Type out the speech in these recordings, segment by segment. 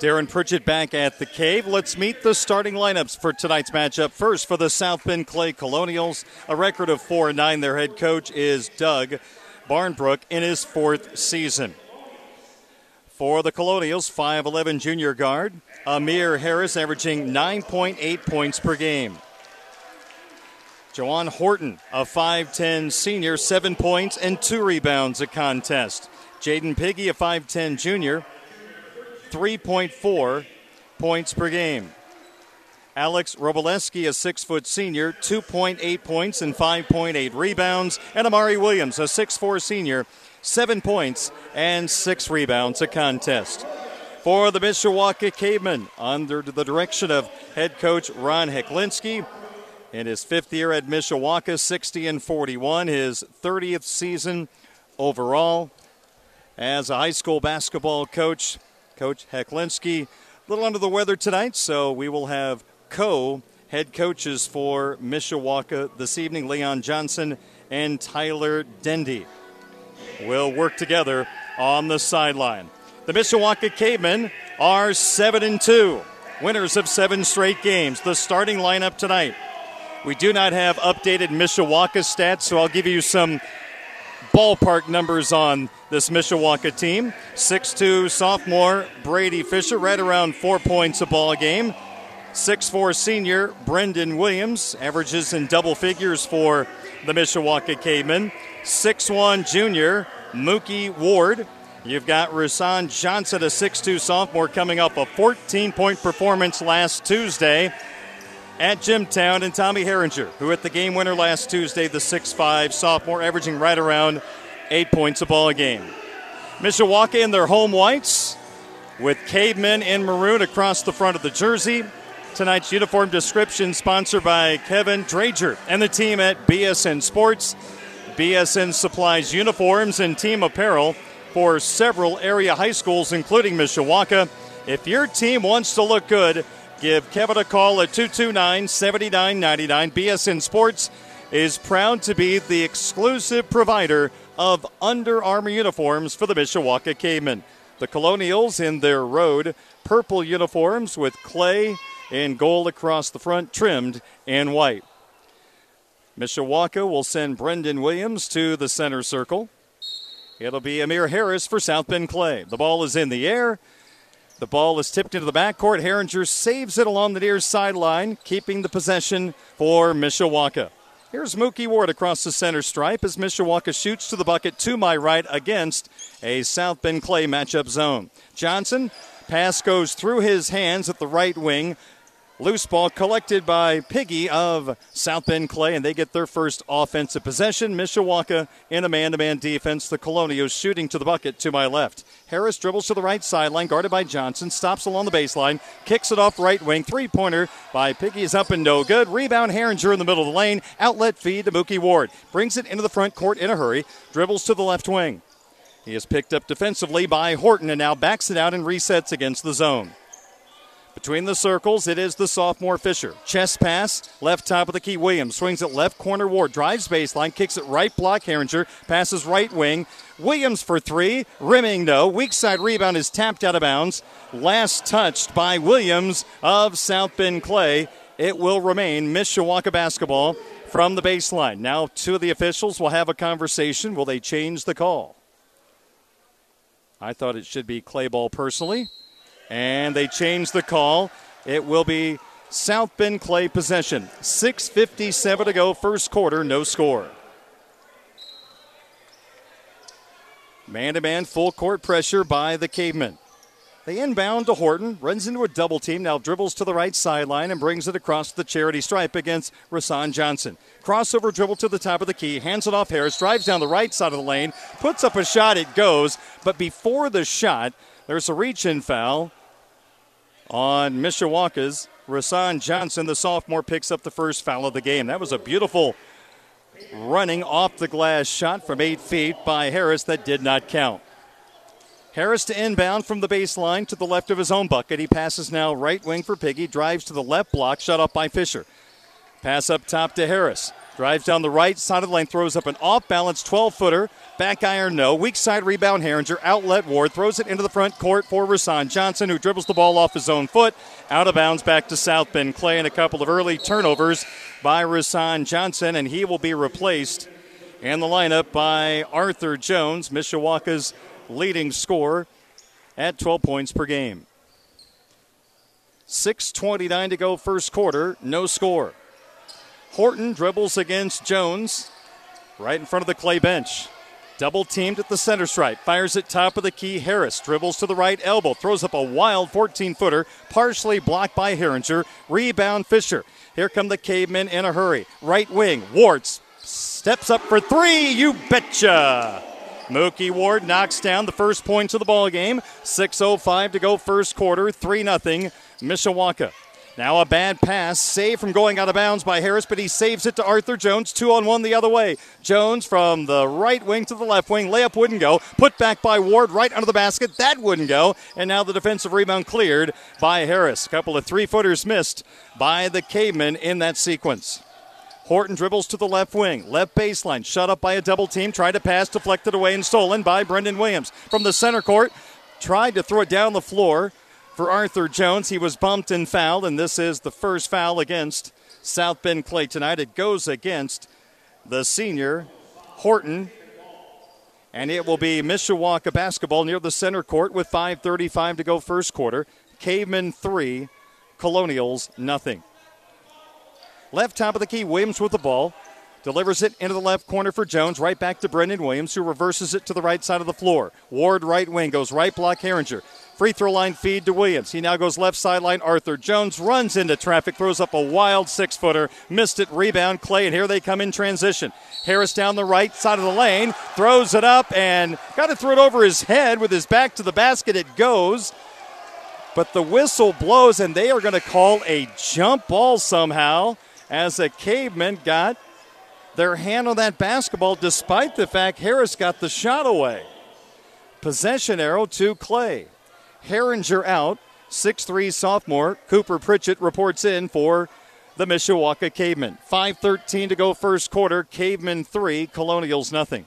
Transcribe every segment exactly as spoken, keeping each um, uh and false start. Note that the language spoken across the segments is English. Darren Pritchett back at the Cave. Let's meet the starting lineups for tonight's matchup. First, for the South Bend Clay Colonials, a record of four and nine. Their head coach is Doug Barnbrook in his fourth season. For the Colonials, five eleven junior guard Amir Harris, averaging nine point eight points per game. Jawan Horton, a five ten senior, seven points and two rebounds a contest. Jaden Piggy, a five ten junior, three point four points per game. Alex Roboleski, a six foot senior, two point eight points and five point eight rebounds. And Amari Williams, a six four senior, seven points and six rebounds a contest. For the Mishawaka Cavemen, under the direction of head coach Ron Hecklinski, in his fifth year at Mishawaka, sixty and forty-one, his thirtieth season overall as a high school basketball coach. Coach Hecklinski, a little under the weather tonight, so we will have co-head coaches for Mishawaka this evening. Leon Johnson and Tyler Dendy will work together on the sideline. The Mishawaka Cavemen are seven and two, winners of seven straight games. The starting lineup tonight. We do not have updated Mishawaka stats, so I'll give you some ballpark numbers on this Mishawaka team. six two sophomore Brady Fisher, right around four points a ball game. six four senior Brendan Williams, averages in double figures for the Mishawaka Cavemen. six one junior Mookie Ward. You've got Rahsaan Johnson, a six two sophomore, coming up a fourteen point performance last Tuesday at Jimtown, and Tommy Herringer, who hit the game winner last Tuesday, the six five sophomore, averaging right around eight points a ball game. Mishawaka in their home whites with Cavemen in maroon across the front of the jersey. Tonight's uniform description sponsored by Kevin Drager and the team at B S N Sports. B S N supplies uniforms and team apparel for several area high schools, including Mishawaka. If your team wants to look good, give Kevin a call at two two nine, seven nine nine nine. B S N Sports is proud to be the exclusive provider of Under Armour uniforms for the Mishawaka Cavemen. The Colonials in their road purple uniforms with clay and gold across the front, trimmed in white. Mishawaka will send Brendan Williams to the center circle. It'll be Amir Harris for South Bend Clay. The ball is in the air. The ball is tipped into the backcourt. Herringer saves it along the near sideline, keeping the possession for Mishawaka. Here's Mookie Ward across the center stripe as Mishawaka shoots to the bucket to my right against a South Bend Clay matchup zone. Johnson, pass goes through his hands at the right wing. Loose ball collected by Piggy of South Bend Clay, and they get their first offensive possession. Mishawaka in a man-to-man defense. The Colonials shooting to the bucket to my left. Harris dribbles to the right sideline, guarded by Johnson, stops along the baseline, kicks it off right wing. Three-pointer by Piggy is up and no good. Rebound, Herringer in the middle of the lane. Outlet feed to Mookie Ward. Brings it into the front court in a hurry. Dribbles to the left wing. He is picked up defensively by Horton and now backs it out and resets against the zone. Between the circles, it is the sophomore Fisher. Chest pass, left top of the key. Williams swings it left corner. Ward drives baseline, kicks it right block. Herringer passes right wing. Williams for three, rimming no. Weak side rebound is tapped out of bounds. Last touched by Williams of South Bend Clay. It will remain Mishawaka basketball from the baseline. Now two of the officials will have a conversation. Will they change the call? I thought it should be clay ball personally. And they change the call. It will be South Bend Clay possession. six fifty-seven to go, first quarter, no score. Man-to-man full court pressure by the Cavemen. They inbound to Horton, runs into a double team, now dribbles to the right sideline and brings it across the charity stripe against Rahsaan Johnson. Crossover dribble to the top of the key, hands it off Harris, drives down the right side of the lane, puts up a shot, it goes, but before the shot, there's a reach-in foul on Mishawaka's Rahsaan Johnson. The sophomore picks up the first foul of the game. That was a beautiful running off-the-glass shot from eight feet by Harris that did not count. Harris to inbound from the baseline to the left of his own bucket. He passes now right wing for Piggy, drives to the left block, shut off by Fisher. Pass up top to Harris. Drives down the right side of the lane, throws up an off-balance twelve-footer. Back iron, no. Weak side rebound, Herringer. Outlet, Ward. Throws it into the front court for Rahsaan Johnson, who dribbles the ball off his own foot. Out of bounds back to South Bend Clay, and a couple of early turnovers by Rahsaan Johnson, and he will be replaced in the lineup by Arthur Jones, Mishawaka's leading scorer at twelve points per game. six twenty-nine to go first quarter, no score. Horton dribbles against Jones right in front of the Clay bench. Double-teamed at the center stripe. Fires at top of the key. Harris dribbles to the right elbow. Throws up a wild fourteen-footer. Partially blocked by Herringer. Rebound Fisher. Here come the Cavemen in a hurry. Right wing. Ward steps up for three. You betcha. Mookie Ward knocks down the first points of the ballgame. six oh five to go first quarter. three nothing Mishawaka. Now a bad pass, saved from going out of bounds by Harris, but he saves it to Arthur Jones, two on one the other way. Jones from the right wing to the left wing, layup wouldn't go, put back by Ward right under the basket, that wouldn't go, and now the defensive rebound cleared by Harris. A couple of three-footers missed by the Cavemen in that sequence. Horton dribbles to the left wing, left baseline, shut up by a double team, tried to pass, deflected away and stolen by Brendan Williams. From the center court, tried to throw it down the floor. For Arthur Jones, he was bumped and fouled, and this is the first foul against South Bend Clay tonight. It goes against the senior, Horton, and it will be Mishawaka basketball near the center court with five thirty-five to go first quarter. Cavemen three, Colonials nothing. Left top of the key, Williams with the ball. Delivers it into the left corner for Jones, right back to Brendan Williams, who reverses it to the right side of the floor. Ward right wing, goes right block Herringer. Free throw line feed to Williams. He now goes left sideline. Arthur Jones runs into traffic, throws up a wild six-footer. Missed it, rebound Clay, and here they come in transition. Harris down the right side of the lane, throws it up, and got to throw it over his head with his back to the basket. It goes, but the whistle blows, and they are going to call a jump ball somehow as a Caveman got their hand on that basketball despite the fact Harris got the shot away. Possession arrow to Clay. Herringer out, six three sophomore. Cooper Pritchett reports in for the Mishawaka Cavemen. five thirteen to go first quarter. Cavemen three, Colonials nothing.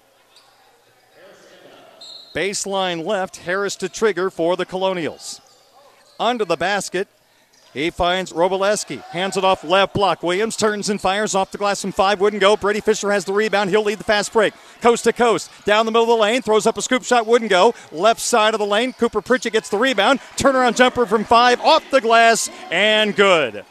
Baseline left, Harris to trigger for the Colonials. Under the basket, he finds Roboleski. Hands it off left block. Williams turns and fires off the glass from five. Wouldn't go. Brady Fisher has the rebound. He'll lead the fast break. Coast to coast. Down the middle of the lane. Throws up a scoop shot. Wouldn't go. Left side of the lane. Cooper Pritchett gets the rebound. Turnaround jumper from five. Off the glass. And good.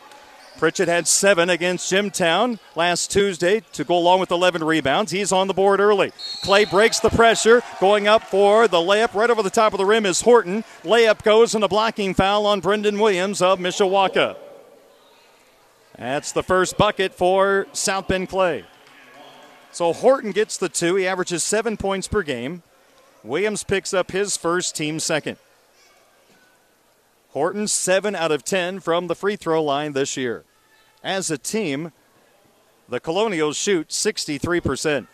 Pritchett had seven against Jimtown last Tuesday to go along with eleven rebounds. He's on the board early. Clay breaks the pressure, going up for the layup. Right over the top of the rim is Horton. Layup goes and a blocking foul on Brendan Williams of Mishawaka. That's the first bucket for South Bend Clay. So Horton gets the two. He averages seven points per game. Williams picks up his first, team second. Horton seven out of ten from the free throw line this year. As a team, the Colonials shoot sixty-three percent.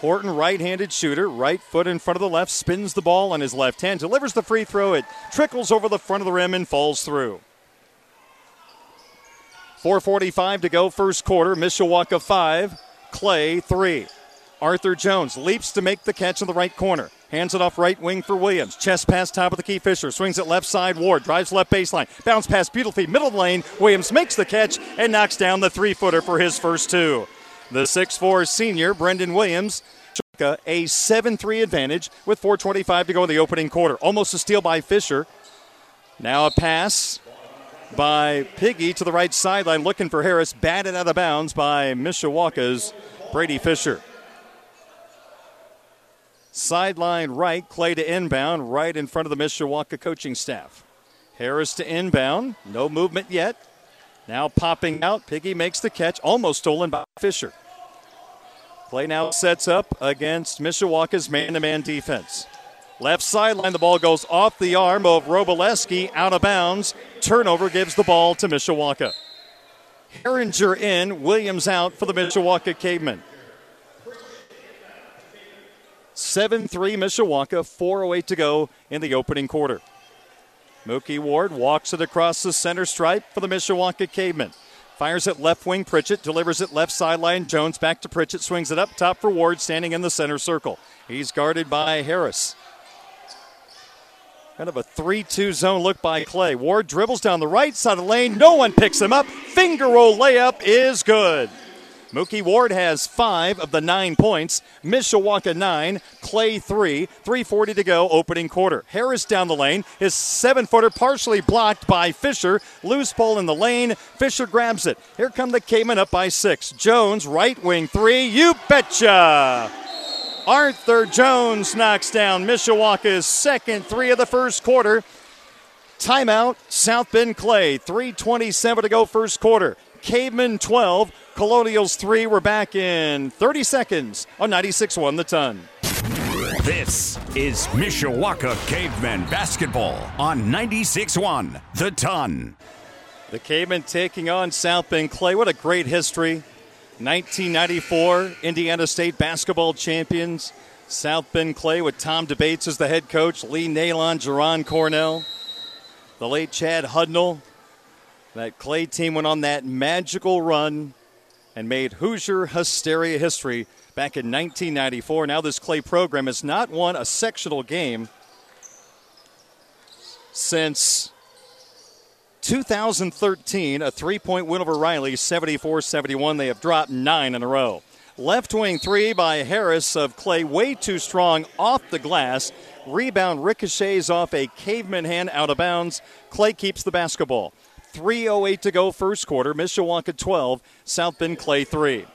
Horton, right-handed shooter, right foot in front of the left, spins the ball on his left hand, delivers the free throw. It trickles over the front of the rim and falls through. four forty-five to go first quarter. Mishawaka five, Clay three. Arthur Jones leaps to make the catch in the right corner. Hands it off right wing for Williams. Chest pass, top of the key, Fisher. Swings it left side, Ward. Drives left baseline. Bounce pass, beautifully middle lane. Williams makes the catch and knocks down the three-footer for his first two. The six four senior, Brendan Williams, a seven three advantage with four twenty-five to go in the opening quarter. Almost a steal by Fisher. Now a pass by Piggy to the right sideline, looking for Harris. Batted out of bounds by Mishawaka's Brady Fisher. Sideline right, Clay to inbound, right in front of the Mishawaka coaching staff. Harris to inbound, no movement yet. Now popping out, Piggy makes the catch, almost stolen by Fisher. Clay now sets up against Mishawaka's man-to-man defense. Left sideline, the ball goes off the arm of Roboleski, out of bounds. Turnover gives the ball to Mishawaka. Herringer in, Williams out for the Mishawaka Cavemen. seven three Mishawaka, four oh eight to go in the opening quarter. Mookie Ward walks it across the center stripe for the Mishawaka Cavemen. Fires it left wing, Pritchett delivers it left sideline. Jones back to Pritchett, swings it up top for Ward, standing in the center circle. He's guarded by Harris. Kind of a three two zone look by Clay. Ward dribbles down the right side of the lane. No one picks him up. Finger roll layup is good. Mookie Ward has five of the nine points. Mishawaka nine, Clay three, three forty to go opening quarter. Harris down the lane, his seven-footer partially blocked by Fisher. Loose ball in the lane, Fisher grabs it. Here come the Cavemen up by six. Jones, right wing three, you betcha! Arthur Jones knocks down Mishawaka's second three of the first quarter. Timeout, South Bend Clay, three twenty-seven to go first quarter. Cavemen twelve, Colonials three. We're back in thirty seconds on ninety-six one The Ton. This is Mishawaka Cavemen basketball on ninety-six one The Ton. The Cavemen taking on South Bend Clay. What a great history. nineteen ninety-four, Indiana State basketball champions. South Bend Clay with Tom DeBates as the head coach. Lee Nalon, Jerron Cornell, the late Chad Hudnall. That Clay team went on that magical run and made Hoosier hysteria history back in nineteen ninety-four. Now this Clay program has not won a sectional game since two thousand thirteen, a three-point win over Riley, seventy-four seventy-one. They have dropped nine in a row. Left wing three by Harris of Clay, way too strong off the glass. Rebound ricochets off a Caveman hand out of bounds. Clay keeps the basketball. three oh eight to go first quarter. Mishawaka twelve, South Bend Clay three.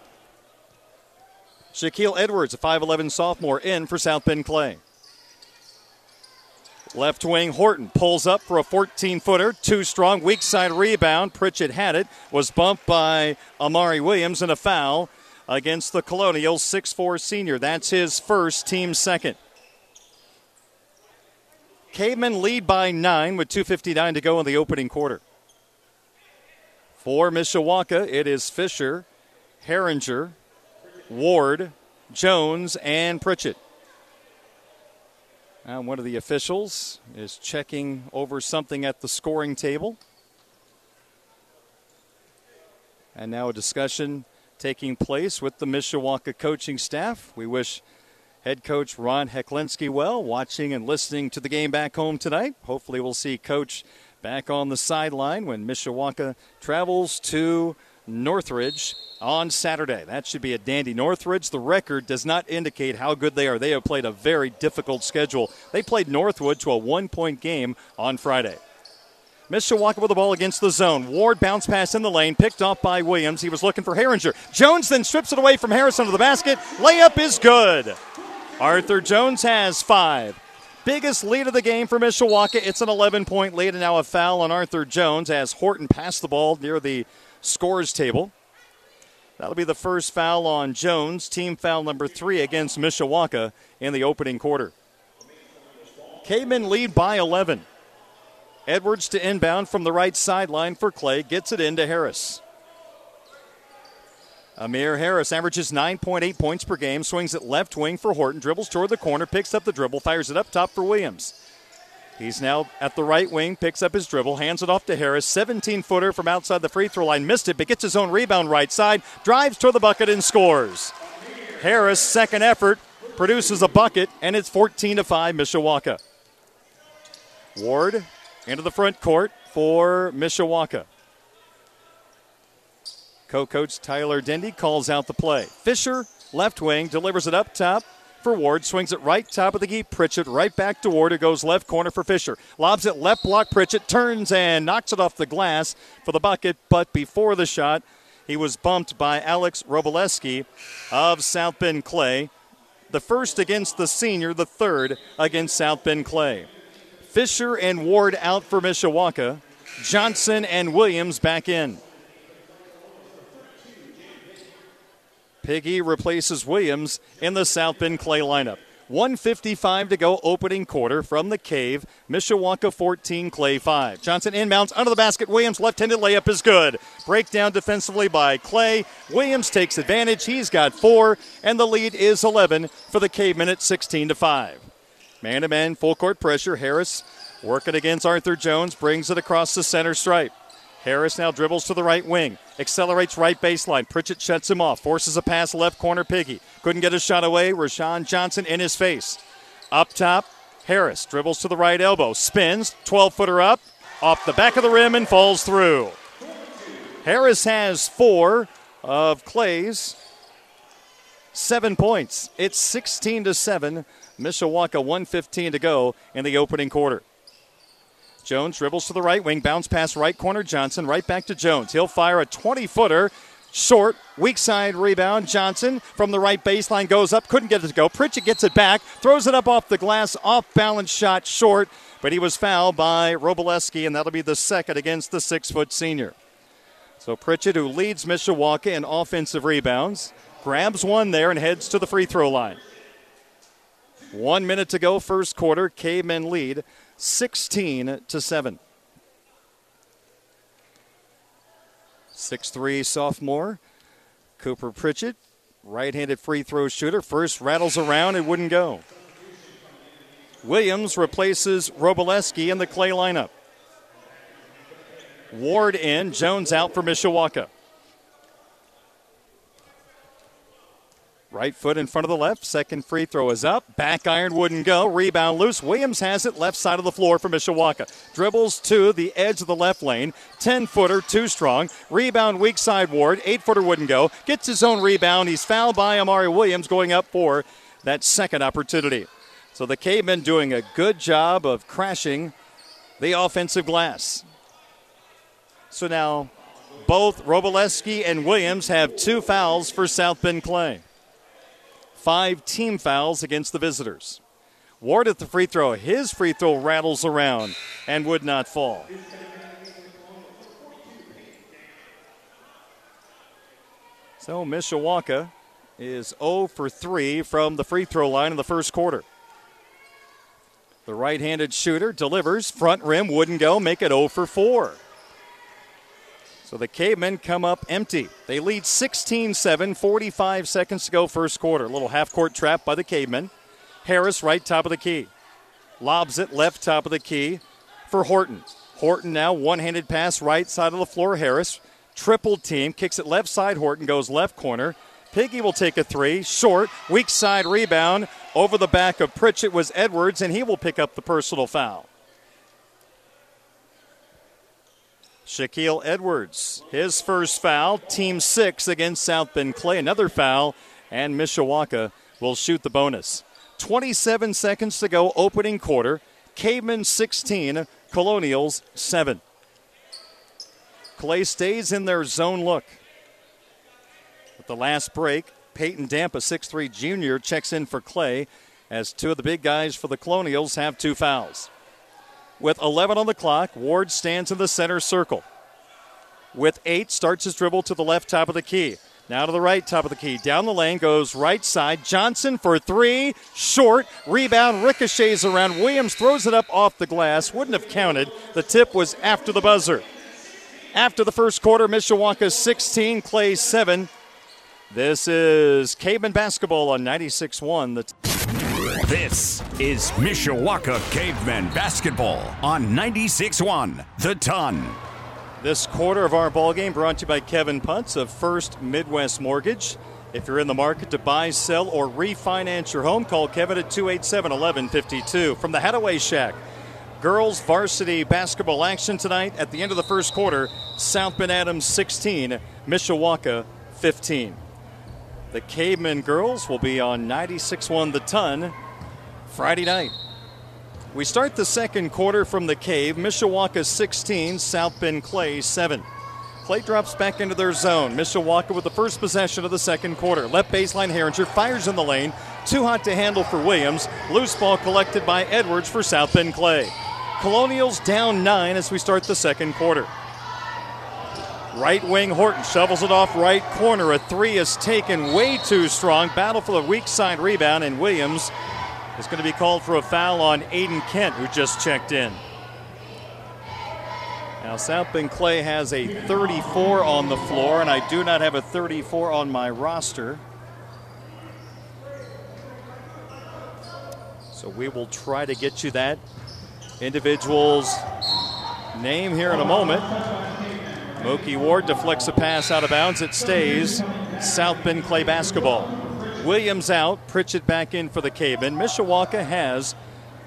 Shaquille Edwards, a five eleven sophomore, in for South Bend Clay. Left wing, Horton pulls up for a fourteen-footer. Too strong, weak side rebound. Pritchett had it, was bumped by Amari Williams, and a foul against the Colonials, six four senior. That's his first, team second. Cavemen lead by nine with two fifty-nine to go in the opening quarter. For Mishawaka, it is Fisher, Herringer, Ward, Jones, and Pritchett. And one of the officials is checking over something at the scoring table. And now a discussion taking place with the Mishawaka coaching staff. We wish head coach Ron Hecklinski well, watching and listening to the game back home tonight. Hopefully we'll see Coach back on the sideline when Mishawaka travels to Northridge on Saturday. That should be a dandy. Northridge, the record does not indicate how good they are. They have played a very difficult schedule. They played Northwood to a one-point game on Friday. Mishawaka with the ball against the zone. Ward bounce pass in the lane, picked off by Williams. He was looking for Herringer. Jones then strips it away from Harris under the basket. Layup is good. Arthur Jones has five. Biggest lead of the game for Mishawaka. It's an eleven-point lead, and now a foul on Arthur Jones as Horton passed the ball near the scorer's table. That'll be the first foul on Jones, team foul number three against Mishawaka in the opening quarter. Cavemen lead by eleven. Edwards to inbound from the right sideline for Clay, gets it into Harris. Amir Harris averages nine point eight points per game, swings it left wing for Horton, dribbles toward the corner, picks up the dribble, fires it up top for Williams. He's now at the right wing, picks up his dribble, hands it off to Harris, seventeen-footer from outside the free throw line, missed it, but gets his own rebound right side, drives toward the bucket and scores. Harris, second effort, produces a bucket, and it's fourteen to five Mishawaka. Ward into the front court for Mishawaka. Co-coach Tyler Dendy calls out the play. Fisher, left wing, delivers it up top for Ward, swings it right top of the key. Pritchett right back to Ward, who goes left corner for Fisher. Lobs it left block, Pritchett turns and knocks it off the glass for the bucket, but before the shot, he was bumped by Alex Roboleski of South Bend Clay. The first against the senior, the third against South Bend Clay. Fisher and Ward out for Mishawaka. Johnson and Williams back in. Piggy replaces Williams in the South Bend Clay lineup. one fifty-five to go opening quarter from the Cave. Mishawaka fourteen, Clay five. Johnson inbounds under the basket. Williams left-handed layup is good. Breakdown defensively by Clay. Williams takes advantage. He's got four, and the lead is eleven for the Cavemen at sixteen to five. Man-to-man, full-court pressure. Harris working against Arthur Jones, brings it across the center stripe. Harris now dribbles to the right wing. Accelerates right baseline. Pritchett shuts him off. Forces a pass left corner. Piggy couldn't get a shot away. Rahsaan Johnson in his face. Up top, Harris dribbles to the right elbow. Spins. twelve-footer up. Off the back of the rim and falls through. Harris has four of Clay's seven points. It's sixteen to seven. Mishawaka, one fifteen to go in the opening quarter. Jones dribbles to the right wing, bounce pass right corner, Johnson right back to Jones. He'll fire a twenty-footer, short, weak side rebound. Johnson from the right baseline goes up, couldn't get it to go. Pritchett gets it back, throws it up off the glass, off-balance shot short, but he was fouled by Roboleski, and that'll be the second against the six-foot senior. So Pritchett, who leads Mishawaka in offensive rebounds, grabs one there and heads to the free throw line. One minute to go, first quarter. Cavemen lead sixteen to seven. six three sophomore Cooper Pritchett, right-handed free throw shooter. First rattles around and wouldn't go. Williams replaces Roboleski in the Clay lineup. Ward in, Jones out for Mishawaka. Right foot in front of the left. Second free throw is up. Back iron wouldn't go. Rebound loose. Williams has it. Left side of the floor for Mishawaka. Dribbles to the edge of the left lane. ten-footer, too strong. Rebound weak side Ward. eight-footer wouldn't go. Gets his own rebound. He's fouled by Amari Williams, going up for that second opportunity. So the Cavemen doing a good job of crashing the offensive glass. So now both Roboleski and Williams have two fouls for South Bend Clay. Five team fouls against the visitors. Ward at the free throw. His free throw rattles around and would not fall. So Mishawaka is zero for three from the free throw line in the first quarter. The right-handed shooter delivers. Front rim wouldn't go. Make it zero for four. So the Cavemen come up empty. They lead sixteen seven, forty-five seconds to go first quarter. A little half-court trap by the Cavemen. Harris right top of the key. Lobs it left top of the key for Horton. Horton now one-handed pass right side of the floor. Harris triple team. Kicks it left side. Horton goes left corner. Piggy will take a three. Short. Weak side rebound. Over the back of Pritchett was Edwards, and he will pick up the personal foul. Shaquille Edwards, his first foul, team six against South Bend Clay. Another foul, and Mishawaka will shoot the bonus. twenty-seven seconds to go, opening quarter. Cavemen sixteen, Colonials seven. Clay stays in their zone look. At the last break, Peyton Damp, a six three junior, checks in for Clay as two of the big guys for the Colonials have two fouls. With eleven on the clock, Ward stands in the center circle. With eight, starts his dribble to the left top of the key. Now to the right top of the key. Down the lane goes right side. Johnson for three. Short. Rebound ricochets around. Williams throws it up off the glass. Wouldn't have counted. The tip was after the buzzer. After the first quarter, Mishawaka sixteen, Clay seven. This is Cavemen basketball on ninety-six one. The t- This is Mishawaka Cavemen basketball on ninety-six one, The Ton. This quarter of our ballgame brought to you by Kevin Putz of First Midwest Mortgage. If you're in the market to buy, sell, or refinance your home, call Kevin at two eight seven, one one five two. From the Hathaway Shack, girls varsity basketball action tonight. At the end of the first quarter, South Bend Adams sixteen, Mishawaka fifteen. The Cavemen girls will be on ninety-six one, The Ton, Friday night. We start the second quarter from the Cave. Mishawaka sixteen, South Bend Clay seven. Clay drops back into their zone. Mishawaka with the first possession of the second quarter. Left baseline, Herringer fires in the lane. Too hot to handle for Williams. Loose ball collected by Edwards for South Bend Clay. Colonials down nine as we start the second quarter. Right wing Horton shovels it off right corner. A three is taken way too strong. Battle for the weak side rebound, and Williams is going to be called for a foul on Aiden Kent, who just checked in. Now South Bend Clay has a thirty-four on the floor, and I do not have a thirty-four on my roster. So we will try to get you that individual's name here in a moment. Mookie Ward deflects a pass out of bounds. It stays South Bend Clay basketball. Williams out, Pritchett back in for the Cavemen. Mishawaka has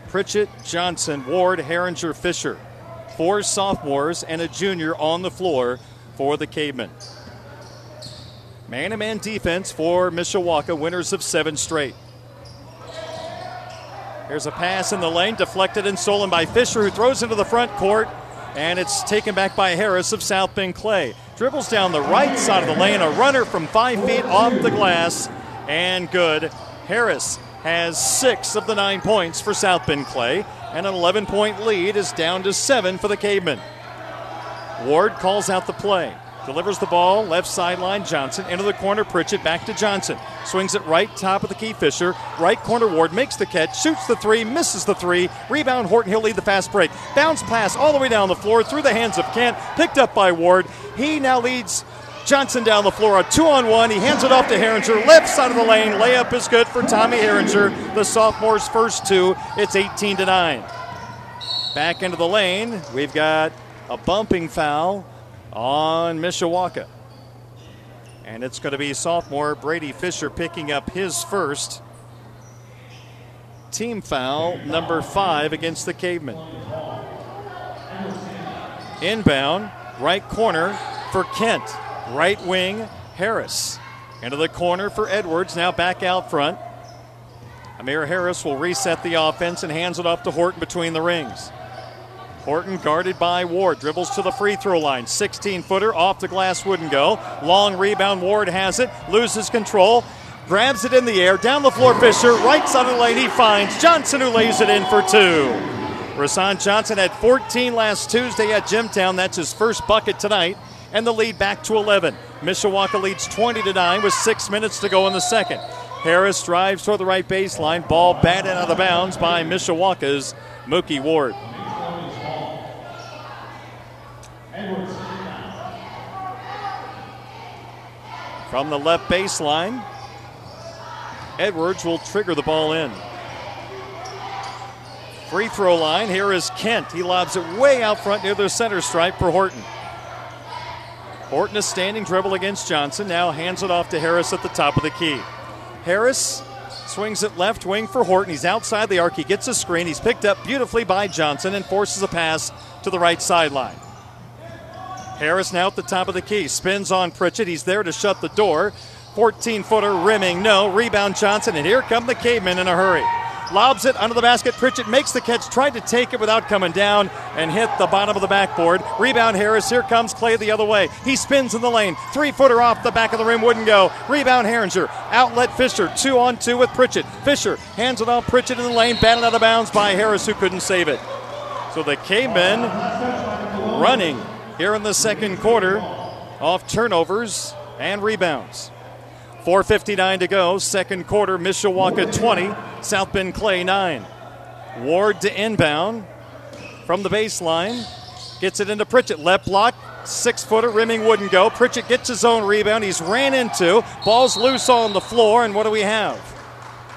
Pritchett, Johnson, Ward, Herringer, Fisher. Four sophomores and a junior on the floor for the Cavemen. Man-to-man defense for Mishawaka, winners of seven straight. Here's a pass in the lane, deflected and stolen by Fisher, who throws into the front court, and it's taken back by Harris of South Bend Clay. Dribbles down the right side of the lane, a runner from five feet off the glass, and good. Harris has six of the nine points for South Bend Clay, and an eleven-point lead is down to seven for the Cavemen. Ward calls out the play. Delivers the ball, left sideline, Johnson, into the corner, Pritchett, back to Johnson. Swings it right, top of the key, Fisher. Right corner, Ward makes the catch, shoots the three, misses the three. Rebound, Horton, he'll lead the fast break. Bounce pass all the way down the floor, through the hands of Kent, picked up by Ward. He now leads Johnson down the floor, a two-on-one. He hands it off to Herringer, left side of the lane. Layup is good for Tommy Herringer, the sophomore's first two. It's eighteen to nine. Back into the lane, we've got a bumping foul on Mishawaka. And it's going to be sophomore Brady Fisher picking up his first team foul, number five against the Cavemen. Inbound, right corner for Kent. Right wing, Harris. Into the corner for Edwards, now back out front. Amir Harris will reset the offense and hands it off to Horton between the rings. Horton guarded by Ward, dribbles to the free throw line. sixteen-footer off the glass, wouldn't go. Long rebound, Ward has it, loses control, grabs it in the air, down the floor, Fisher, right side of the lane, he finds Johnson, who lays it in for two. Rahsaan Johnson had fourteen last Tuesday at Jimtown. That's his first bucket tonight, and the lead back to eleven. Mishawaka leads twenty to nine with six minutes to go in the second. Harris drives toward the right baseline, ball batted out of bounds by Mishawaka's Mookie Ward. From the left baseline, Edwards will trigger the ball in. Free throw line, here is Kent. He lobs it way out front near the center stripe for Horton. Horton is standing dribble against Johnson, now hands it off to Harris at the top of the key. Harris swings it left wing for Horton. He's outside the arc, he gets a screen. He's picked up beautifully by Johnson and forces a pass to the right sideline. Harris now at the top of the key, spins on Pritchett. He's there to shut the door. fourteen-footer rimming, no. Rebound Johnson, and here come the Cavemen in a hurry. Lobs it under the basket. Pritchett makes the catch, tried to take it without coming down, and hit the bottom of the backboard. Rebound Harris, here comes Clay the other way. He spins in the lane. Three-footer off the back of the rim, wouldn't go. Rebound Herringer, outlet Fisher, two-on-two with Pritchett. Fisher hands it off, Pritchett in the lane, batted out of bounds by Harris, who couldn't save it. So the Cavemen running here in the second quarter, off turnovers and rebounds. four fifty-nine to go, second quarter, Mishawaka twenty, South Bend Clay nine. Ward to inbound from the baseline, gets it into Pritchett, left block, six-footer, rimming wouldn't go. Pritchett gets his own rebound, he's ran into, ball's loose on the floor, and what do we have?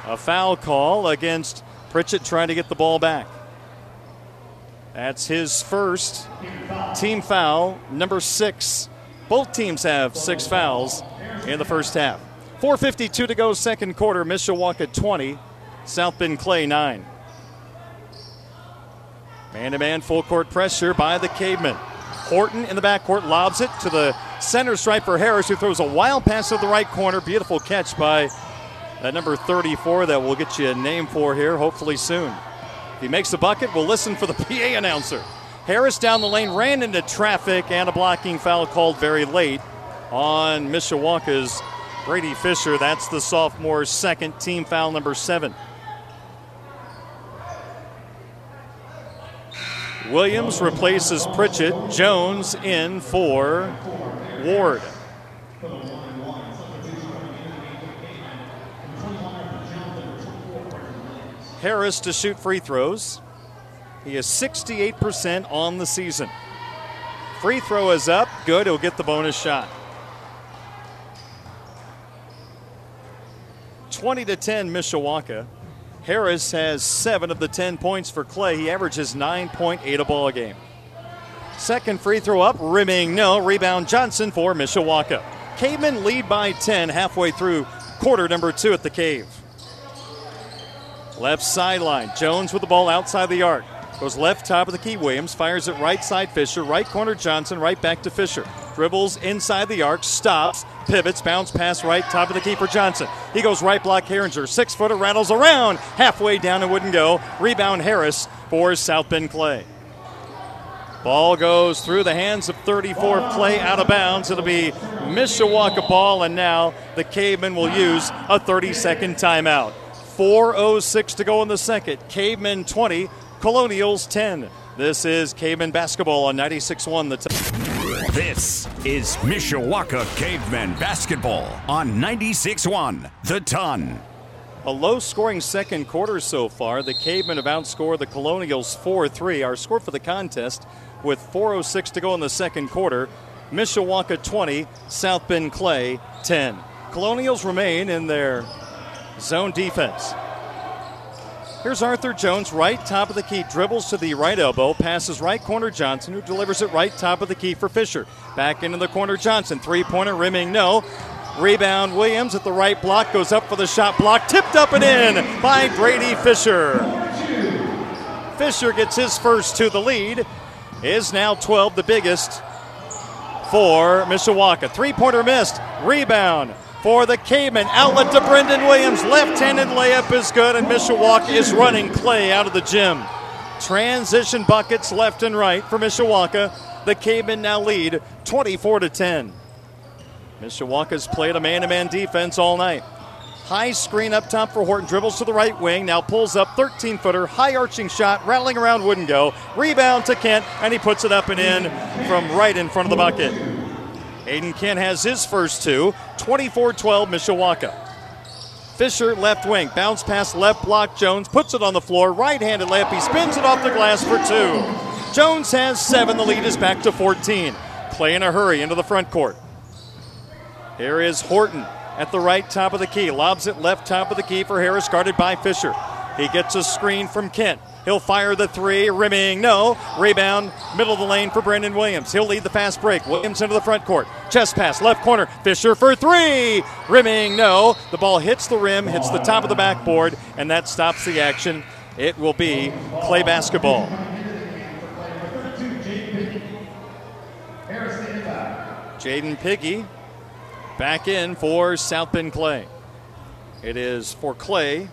A foul call against Pritchett trying to get the ball back. That's his first team foul, number six. Both teams have six fouls in the first half. four fifty-two to go, second quarter, Mishawaka twenty, South Bend Clay nine. Man-to-man full court pressure by the Cavemen. Horton in the backcourt lobs it to the center stripe for Harris, who throws a wild pass to the right corner. Beautiful catch by uh, number thirty-four that we'll get you a name for here hopefully soon. He makes the bucket. We'll listen for the P A announcer. Harris down the lane, ran into traffic, and a blocking foul called very late on Mishawaka's Brady Fisher. That's the sophomore's second team foul, number seven. Williams replaces Pritchett. Jones in for Ward. Harris to shoot free throws. He is sixty-eight percent on the season. Free throw is up, good, he'll get the bonus shot. twenty to ten Mishawaka. Harris has seven of the ten points for Clay. He averages nine point eight a ball game. Second free throw up, rimming no. Rebound Johnson for Mishawaka. Cavemen lead by ten halfway through quarter number two at the Cave. Left sideline, Jones with the ball outside the arc. Goes left top of the key, Williams fires it right side, Fisher, right corner Johnson, right back to Fisher. Dribbles inside the arc, stops, pivots, bounce pass right top of the key for Johnson. He goes right block, Herringer, six footer, rattles around, halfway down and wouldn't go. Rebound Harris for South Bend Clay. Ball goes through the hands of thirty-four, Clay out of bounds. It'll be Mishawaka ball, and now the Cavemen will use a thirty-second timeout. four oh six to go in the second. Cavemen twenty, Colonials ten. This is Cavemen basketball on ninety-six one The Time. This is Mishawaka Cavemen basketball on ninety-six one The Ton. A low-scoring second quarter so far. The Cavemen have outscored the Colonials four three. Our score for the contest with four oh six to go in the second quarter. Mishawaka twenty, South Bend Clay ten. Colonials remain in their zone defense. Here's Arthur Jones, right top of the key, dribbles to the right elbow, passes right corner Johnson, who delivers it right top of the key for Fisher. Back into the corner Johnson, three-pointer, rimming no. Rebound Williams at the right block, goes up for the shot block, tipped up and in by Brady Fisher. Fisher gets his first to the lead, is now twelve, the biggest for Mishawaka. Three-pointer missed, rebound for the Cavemen, outlet to Brendan Williams, left-handed layup is good, and Mishawaka is running Clay out of the gym. Transition buckets left and right for Mishawaka. The Cavemen now lead twenty-four to ten. Mishawaka's played a man-to-man defense all night. High screen up top for Horton, dribbles to the right wing, now pulls up, thirteen-footer, high arching shot, rattling around, wouldn't go. Rebound to Kent, and he puts it up and in from right in front of the bucket. Aiden Kent has his first two, twenty-four twelve Mishawaka. Fisher, left wing, bounce pass, left block, Jones puts it on the floor, right-handed layup, he spins it off the glass for two. Jones has seven, the lead is back to fourteen. Clay in a hurry into the front court. Here is Horton at the right top of the key, lobs it left top of the key for Harris, guarded by Fisher. He gets a screen from Kent. He'll fire the three, rimming no. Rebound, middle of the lane for Brendan Williams. He'll lead the fast break. Williams into the front court. Chest pass, left corner. Fisher for three. Rimming no. The ball hits the rim, hits the top of the backboard, and that stops the action. It will be Clay basketball. Jaden Piggy back in for South Bend Clay. It is for Clay,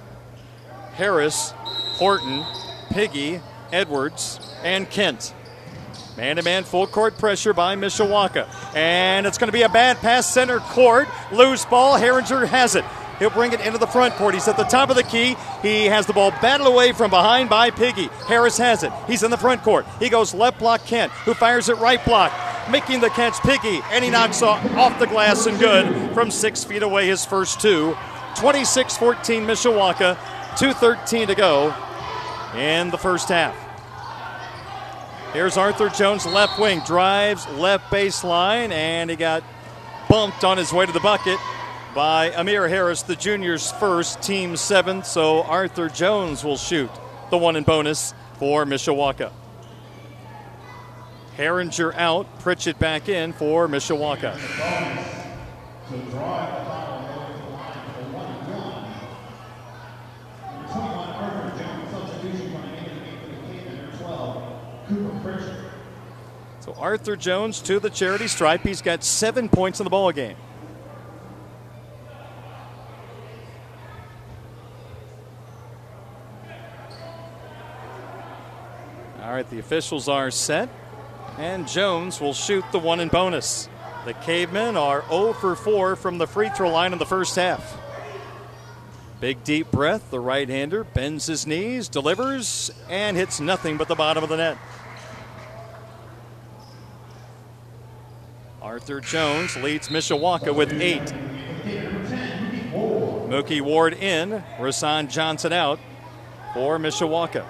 Harris, Horton, Piggy, Edwards, and Kent. Man-to-man full court pressure by Mishawaka. And it's going to be a bad pass center court. Loose ball, Herringer has it. He'll bring it into the front court. He's at the top of the key. He has the ball battled away from behind by Piggy. Harris has it. He's in the front court. He goes left block Kent, who fires it right block. Making the catch Piggy, and he knocks off the glass and good from six feet away, his first two. twenty-six fourteen Mishawaka, two thirteen to go in the first half. Here's Arthur Jones, left wing, drives left baseline, and he got bumped on his way to the bucket by Amir Harris, the junior's first, team seventh, so Arthur Jones will shoot the one in bonus for Mishawaka. Herringer out, Pritchett back in for Mishawaka. So Arthur Jones to the charity stripe. He's got seven points in the ball game. All right, the officials are set, and Jones will shoot the one in bonus. The Cavemen are zero for four from the free throw line in the first half. Big deep breath, the right-hander bends his knees, delivers, and hits nothing but the bottom of the net. Arthur Jones leads Mishawaka with eight. Mookie Ward in, Rahsaan Johnson out for Mishawaka.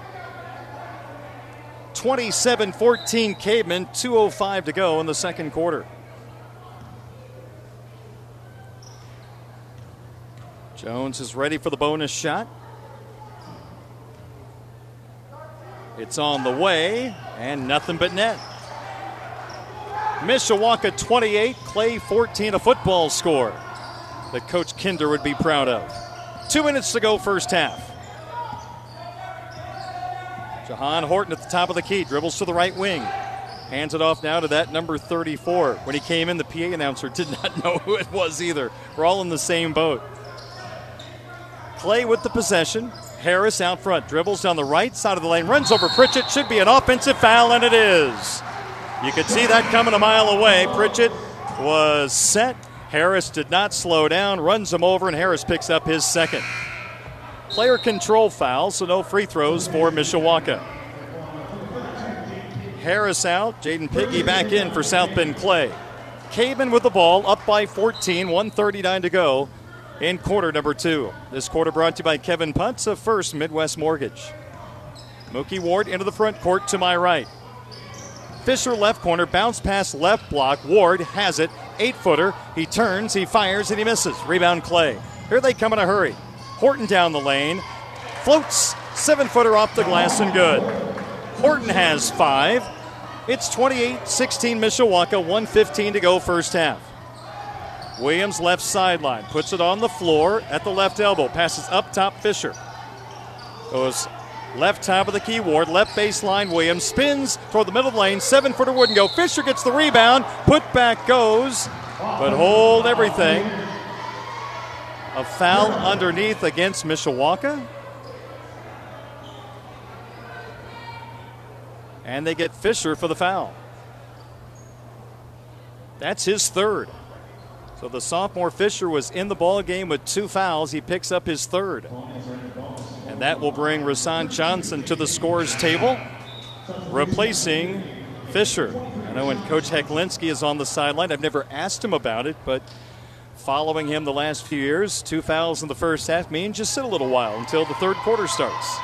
twenty-seven fourteen Cavemen, two oh five to go in the second quarter. Jones is ready for the bonus shot. It's on the way, and nothing but net. Mishawaka twenty-eight, Clay fourteen, a football score that Coach Kinder would be proud of. Two minutes to go, first half. Jawan Horton at the top of the key, dribbles to the right wing. Hands it off now to that number thirty-four. When he came in, the P A announcer did not know who it was either. We're all in the same boat. Clay with the possession. Harris out front, dribbles down the right side of the lane, runs over Pritchett. Should be an offensive foul, and it is. You could see that coming a mile away. Pritchett was set. Harris did not slow down, runs him over, and Harris picks up his second. Player control foul, so no free throws for Mishawaka. Harris out, Jaden Piggy back in for South Bend Clay. Cavemen with the ball, up by fourteen, one thirty-nine to go in quarter number two. This quarter brought to you by Kevin Putz of First Midwest Mortgage. Mookie Ward into the front court to my right. Fisher left corner, bounce pass left block, Ward has it, eight-footer, he turns, he fires, and he misses. Rebound Clay. Here they come in a hurry. Horton down the lane, floats, seven-footer off the glass and good. Horton has five. It's twenty-eight sixteen Mishawaka, one fifteen to go first half. Williams left sideline, puts it on the floor at the left elbow, passes up top Fisher. Goes left top of the key, Ward, left baseline, Williams spins toward the middle of the lane, seven-footer wouldn't go. Fisher gets the rebound, put back goes, but hold everything. A foul underneath against Mishawaka. And they get Fisher for the foul. That's his third. So the sophomore Fisher was in the ball game with two fouls. He picks up his third. And that will bring Rahsaan Johnson to the scorer's table, replacing Fisher. I know when Coach Hecklinski is on the sideline, I've never asked him about it, but following him the last few years, two fouls in the first half means just sit a little while until the third quarter starts.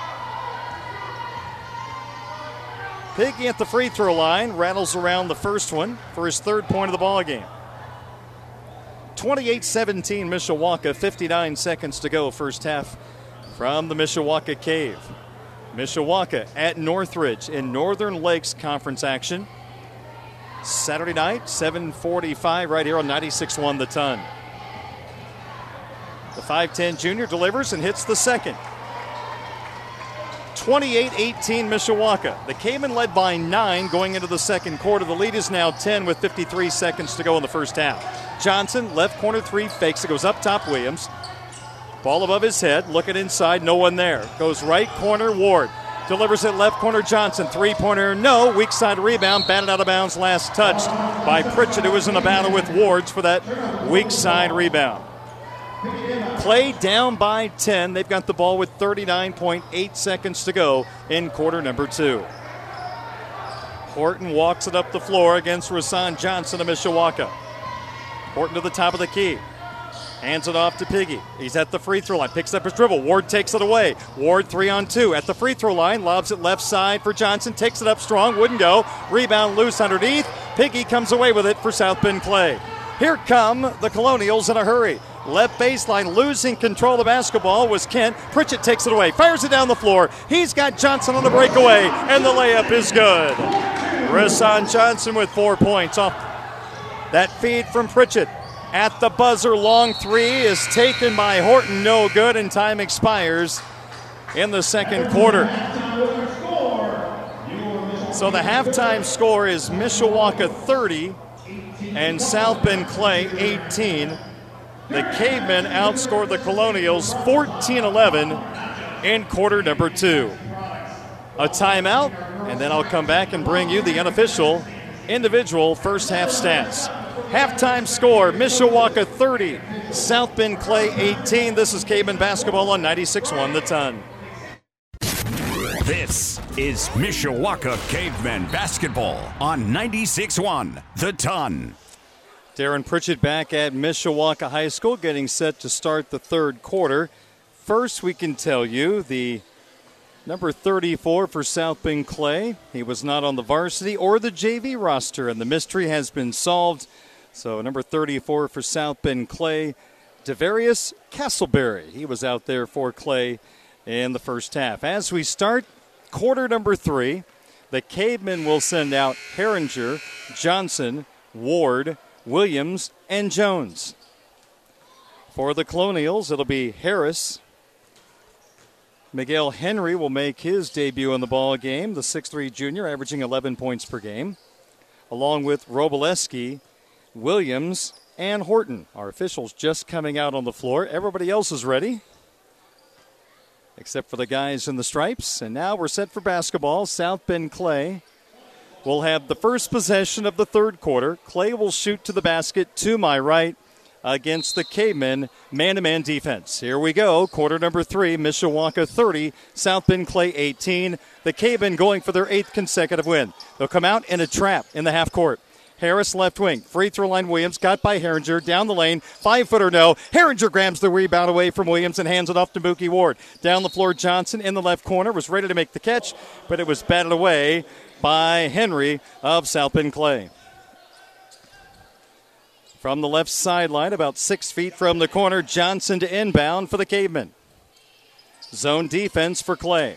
Piggy at the free throw line, rattles around the first one for his third point of the ball game. twenty-eight seventeen Mishawaka, fifty-nine seconds to go first half from the Mishawaka Cave. Mishawaka at Northridge in Northern Lakes Conference action. Saturday night, seven forty-five right here on ninety-six one The Ton. The five ten junior delivers and hits the second. twenty-eight eighteen Mishawaka. The Cavemen led by nine going into the second quarter. The lead is now ten with fifty-three seconds to go in the first half. Johnson, left corner three, fakes. It goes up top, Williams. Ball above his head, looking inside, no one there. Goes right corner, Ward. Delivers it left corner, Johnson. Three-pointer, no. Weak side rebound, batted out of bounds, last touched by Pritchett, who was in a battle with Wards for that weak side rebound. Clay down by ten. They've got the ball with thirty-nine point eight seconds to go in quarter number two. Horton walks it up the floor against Rahsaan Johnson of Mishawaka. Horton to the top of the key. Hands it off to Piggy. He's at the free throw line. Picks up his dribble. Ward takes it away. Ward three on two. At the free throw line. Lobs it left side for Johnson. Takes it up strong. Wouldn't go. Rebound loose underneath. Piggy comes away with it for South Bend Clay. Here come the Colonials in a hurry. Left baseline, losing control of the basketball was Kent. Pritchett takes it away, fires it down the floor. He's got Johnson on the breakaway, and the layup is good. Rahsaan Johnson with four points off that feed from Pritchett. At the buzzer, long three is taken by Horton, no good, and time expires in the second quarter. So the halftime score is Mishawaka thirty and South Bend Clay eighteen. The Cavemen outscored the Colonials fourteen eleven in quarter number two. A timeout, and then I'll come back and bring you the unofficial individual first half stats. Halftime score, Mishawaka thirty, South Bend Clay eighteen. This is Cavemen basketball on ninety-six one The Ton. This is Mishawaka Cavemen basketball on ninety-six one The Ton. Darren Pritchett back at Mishawaka High School, getting set to start the third quarter. First, we can tell you the number thirty-four for South Bend Clay. He was not on the varsity or the J V roster, and the mystery has been solved. So number thirty-four for South Bend Clay, Devarius Castleberry. He was out there for Clay in the first half. As we start quarter number three, the Cavemen will send out Herringer, Johnson, Ward, Williams, and Jones. For the Colonials, it'll be Harris. Miguel Henry will make his debut in the ball game, the six three junior, averaging eleven points per game, along with Roboleski, Williams, and Horton. Our officials just coming out on the floor. Everybody else is ready, except for the guys in the stripes. And now we're set for basketball. South Bend Clay will have the first possession of the third quarter. Clay will shoot to the basket to my right against the Cavemen man-to-man defense. Here we go. Quarter number three, Mishawaka thirty, South Bend Clay eighteen. The Cavemen going for their eighth consecutive win. They'll come out in a trap in the half court. Harris left wing, free throw line Williams, got by Herringer, down the lane, five-footer no. Herringer grabs the rebound away from Williams and hands it off to Mookie Ward. Down the floor, Johnson in the left corner, was ready to make the catch, but it was batted away by Henry of South Bend Clay. From the left sideline, about six feet from the corner, Johnson to inbound for the Cavemen. Zone defense for Clay.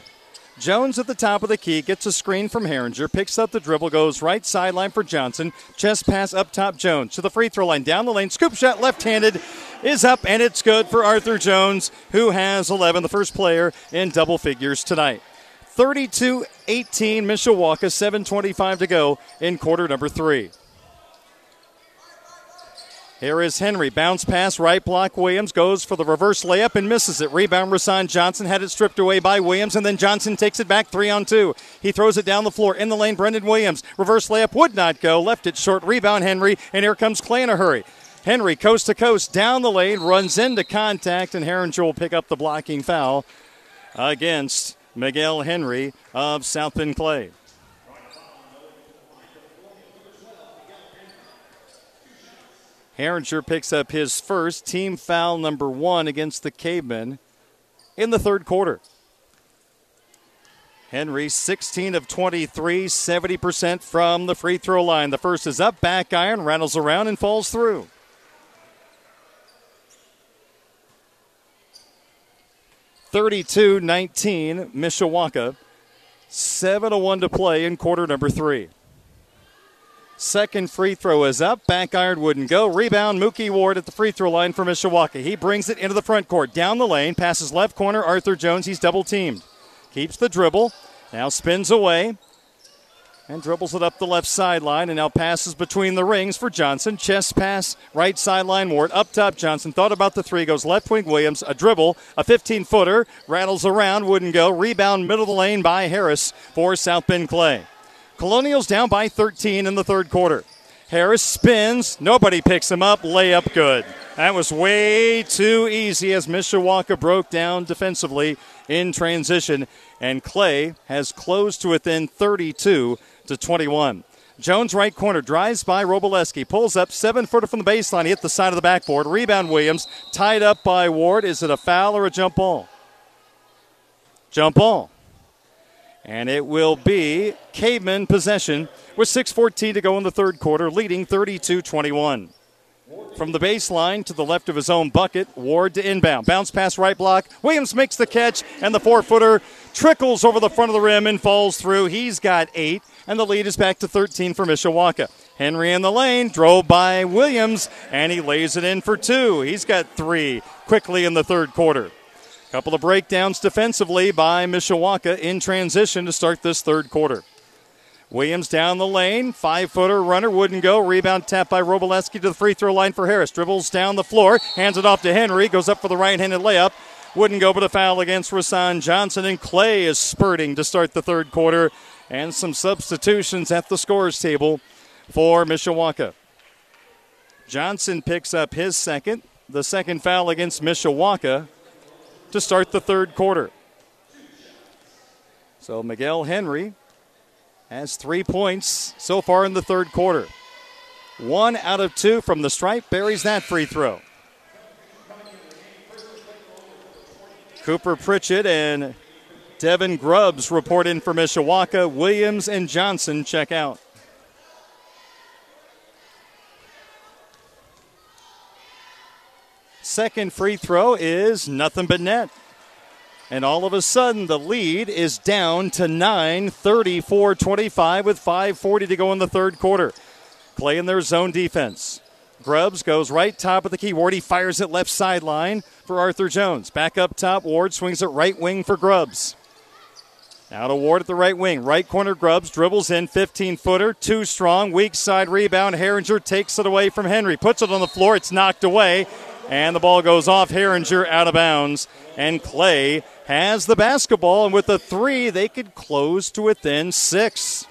Jones at the top of the key, gets a screen from Herringer, picks up the dribble, goes right sideline for Johnson, chest pass up top Jones to the free throw line, down the lane, scoop shot left-handed, is up, and it's good for Arthur Jones, who has eleven, the first player in double figures tonight. thirty-two eighteen Mishawaka, seven twenty-five to go in quarter number three. Here is Henry, bounce pass, right block, Williams goes for the reverse layup and misses it. Rebound, Rahsaan Johnson, had it stripped away by Williams, and then Johnson takes it back, three on two. He throws it down the floor, in the lane, Brendan Williams. Reverse layup would not go, left it short, rebound Henry, and here comes Clay in a hurry. Henry, coast to coast, down the lane, runs into contact, and Herringer will pick up the blocking foul against Miguel Henry of South Bend Clay. Herringer picks up his first, team foul number one against the Cavemen in the third quarter. Henry, sixteen of twenty-three, seventy percent from the free throw line. The first is up, back iron, rattles around and falls through. thirty-two nineteen Mishawaka, seven oh one to play in quarter number three. Second free throw is up. Back iron wouldn't go. Rebound, Mookie Ward at the free throw line for Mishawaka. He brings it into the front court. Down the lane, passes left corner, Arthur Jones. He's double teamed. Keeps the dribble. Now spins away and dribbles it up the left sideline and now passes between the rings for Johnson. Chest pass, right sideline Ward. Up top, Johnson thought about the three. Goes left wing Williams. A dribble, a fifteen-footer. Rattles around, wouldn't go. Rebound, middle of the lane by Harris for South Bend Clay. Colonials down by thirteen in the third quarter. Harris spins. Nobody picks him up. Layup good. That was way too easy as Mishawaka broke down defensively in transition. And Clay has closed to within thirty-two to twenty-one. Jones right corner. Drives by Roboleski. Pulls up. Seven-footer from the baseline. He hit the side of the backboard. Rebound Williams. Tied up by Ward. Is it a foul or a jump ball? Jump ball. And it will be Cavemen possession with six fourteen to go in the third quarter, leading thirty-two twenty-one. From the baseline to the left of his own bucket, Ward to inbound. Bounce pass right block. Williams makes the catch, and the four-footer trickles over the front of the rim and falls through. He's got eight, and the lead is back to thirteen for Mishawaka. Henry in the lane, drove by Williams, and he lays it in for two. He's got three quickly in the third quarter. Couple of breakdowns defensively by Mishawaka in transition to start this third quarter. Williams down the lane, five-footer runner, wouldn't go. Rebound tap by Roboleski to the free throw line for Harris. Dribbles down the floor, hands it off to Henry, goes up for the right-handed layup. Wouldn't go, but a foul against Rahsaan Johnson, and Clay is spurting to start the third quarter. And some substitutions at the scorer's table for Mishawaka. Johnson picks up his second, the second foul against Mishawaka, to start the third quarter. So Miguel Henry has three points so far in the third quarter. One out of two from the stripe, buries that free throw. Cooper Pritchett and Devin Grubbs report in for Mishawaka. Williams and Johnson check out. Second free throw is nothing but net. And all of a sudden, the lead is down to nine, thirty-four twenty-five with five forty to go in the third quarter. playing their zone defense. Grubbs goes right top of the key. Ward, he fires it left sideline for Arthur Jones. Back up top, Ward swings it right wing for Grubbs. Now to Ward at the right wing. Right corner, Grubbs dribbles in, fifteen-footer, too strong, weak side rebound. Herringer takes it away from Henry. Puts it on the floor, it's knocked away, and the ball goes off Herringer out of bounds. And Clay has the basketball, and with a three, they could close to within six.